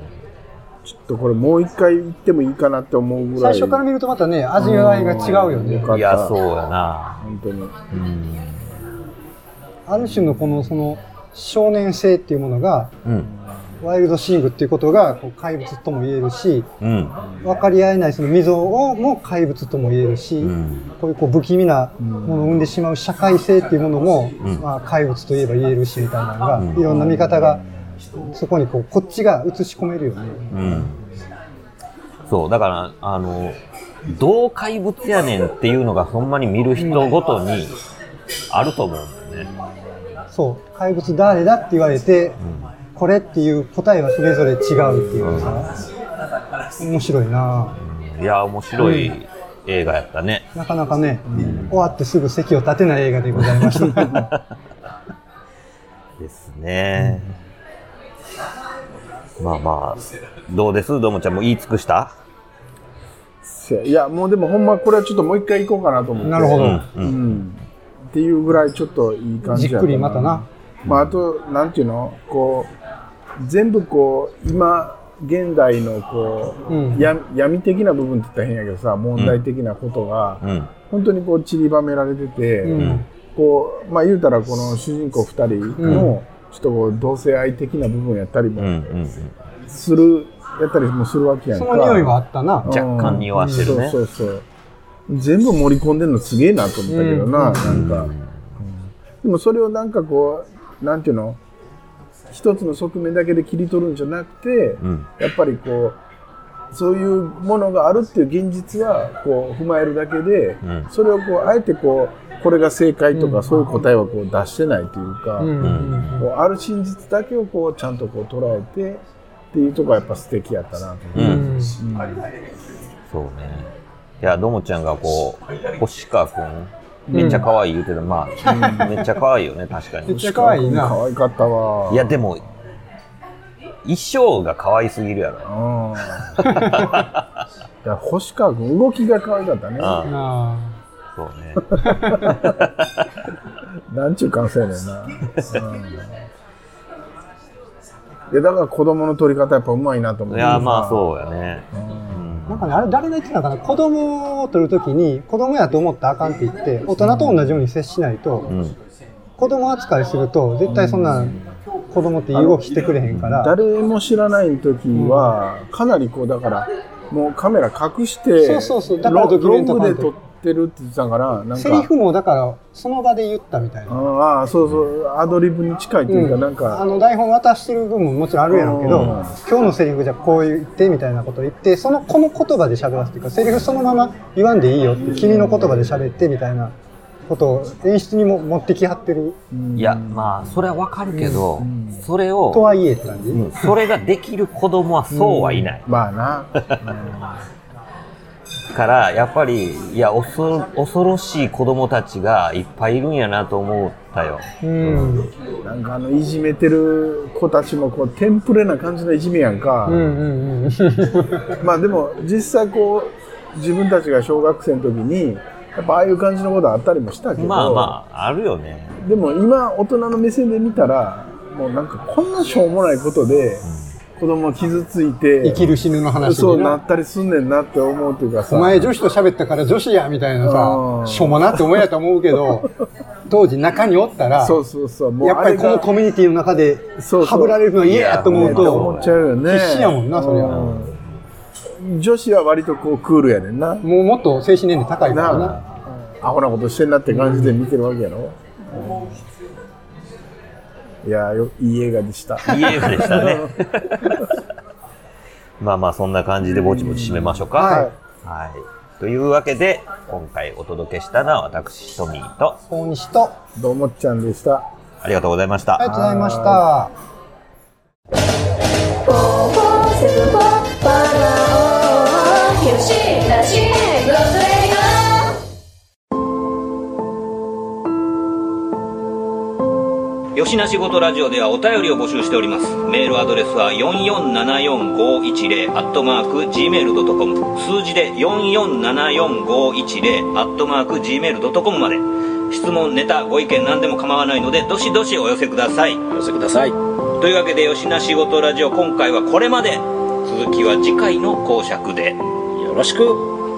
ちょっとこれもう一回言ってもいいかなって思うぐらい。最初から見るとまたね、味わいが違うよね。いや、そうやな。本当に。うん、ある種のこのその少年性っていうものが、うん、ワイルドシングっていうことがこう怪物とも言えるし、うん、分かり合えないその溝をも怪物とも言えるし、うん、こう不気味なものを生んでしまう社会性っていうものも、うんまあ、怪物といえば言えるしみたいなのが、うん、いろんな見方がそこにこっちが映し込めるよね、うん、そうだからどう怪物やねんっていうのがほんまに見る人ごとにあると思うんだよね、うん、そう怪物誰だって言われて、うんこれっていう答えはそれぞれ違うっていうさ、うん、面白いな、うん、いや面白い映画やったね、うん、なかなかね、うん、終わってすぐ席を立てない映画でございましたですね、うん、まあまあどうですどもちゃんも言い尽くしたいやもうでもほんまこれはちょっともう一回行こうかなと思ってなるほど、うんうんうん、っていうぐらいちょっといい感じだったなじっくりまたな、まあ、あとなんていうのこう全部こう今現代のこう、うん、闇的な部分って言ったら変やけどさ問題的なことが、うん、本当にこう散りばめられてて、うん、こうまあ言うたらこの主人公2人のちょっとこう同性愛的な部分やったりもする、うん、やったりもするわけやんかその匂いはあったな、うん、若干匂わしてるねそうそうそう全部盛り込んでるのすげえなと思ったけどな、うん、なんか、うん、でもそれをなんかこうなんていうの一つの側面だけで切り取るんじゃなくて、うん、やっぱりこうそういうものがあるっていう現実はこう踏まえるだけで、うん、それをこうあえてこうこれが正解とか、うん、そういう答えはこう出してないというか、うん、こうある真実だけをこうちゃんとこう捉えてっていうところがやっぱ素敵やったなと思います、うんうん、そうねいやどもちゃんがこう星川くんめっちゃ可愛い言うてた、うん、まあ、うん、めっちゃ可愛いよね確かにめっちゃ可愛いな可愛かったわいやでも衣装が可愛すぎるやろいや星川君動きが可愛かったねああそうねなんちゅう感性やねんな、うん、いやだから子供の撮り方やっぱうまいなと思ういやまあそうやね、うんなんかね、あれ誰が言ってたかな子供を撮るときに子供やと思ったらあかんって言って大人と同じように接しないと、うん、子供扱いすると絶対そんな子供って動きしてくれへんから誰も知らないときは、うん、かなりこうだからもうカメラ隠してロングで撮ってるって言ってたからなんかセリフもだからその場で言ったみたいなああそうそうアドリブに近いというか、うん、なんか台本渡してる分ももちろんあるやろうけど、うん、今日のセリフじゃこう言ってみたいなことを言ってこの言葉で喋らせてるからセリフそのまま言わんでいいよって君の言葉で喋ってみたいなことを演出にも持ってきはってる、うん、いやまあそれはわかるけど、うん、それをとはいえって感じ、うん、それができる子供はそうはいない、うん、まあな、うんからやっぱりいや恐ろしい子供たちがいっぱいいるんやなと思ったよ、うん、なんかいじめてる子たちもこうテンプレな感じのいじめやんか、うんうんうん、まあでも実際こう自分たちが小学生の時にやっぱああいう感じのことあったりもしたけどまあまああるよねでも今大人の目線で見たらもうなんかこんなしょうもないことで、うん子供傷ついて生きる死ぬの話にそうなったりすんねんなって思うというかさお前女子と喋ったから女子やみたいなさしょうもなって思えやと思うけど当時中におったらそうそうそうもうやっぱりこのコミュニティの中でハブられるのは嫌やと思うと必死やもんなそりゃ女子は割とこうクールやねんなもうもっと精神年齢高いからなアホなことしてんなって感じで見てるわけやろ、うんいやいい映画でしたいい映画でしたねまあまあそんな感じでぼちぼち締めましょうか、はいはい、というわけで今回お届けしたのは私トミーと大西とどうもっちゃんでした。ありがとうございました。ありがとうございました。よしなしごとラジオではお便りを募集しております。メールアドレスは4474510 @gmail.com、 数字で4474510 @gmail.com まで。質問、ネタ、ご意見何でも構わないので、どしどしお寄せください。お寄せください。というわけで、よしなしごとラジオ今回はこれまで。続きは次回の講釈でよろしく。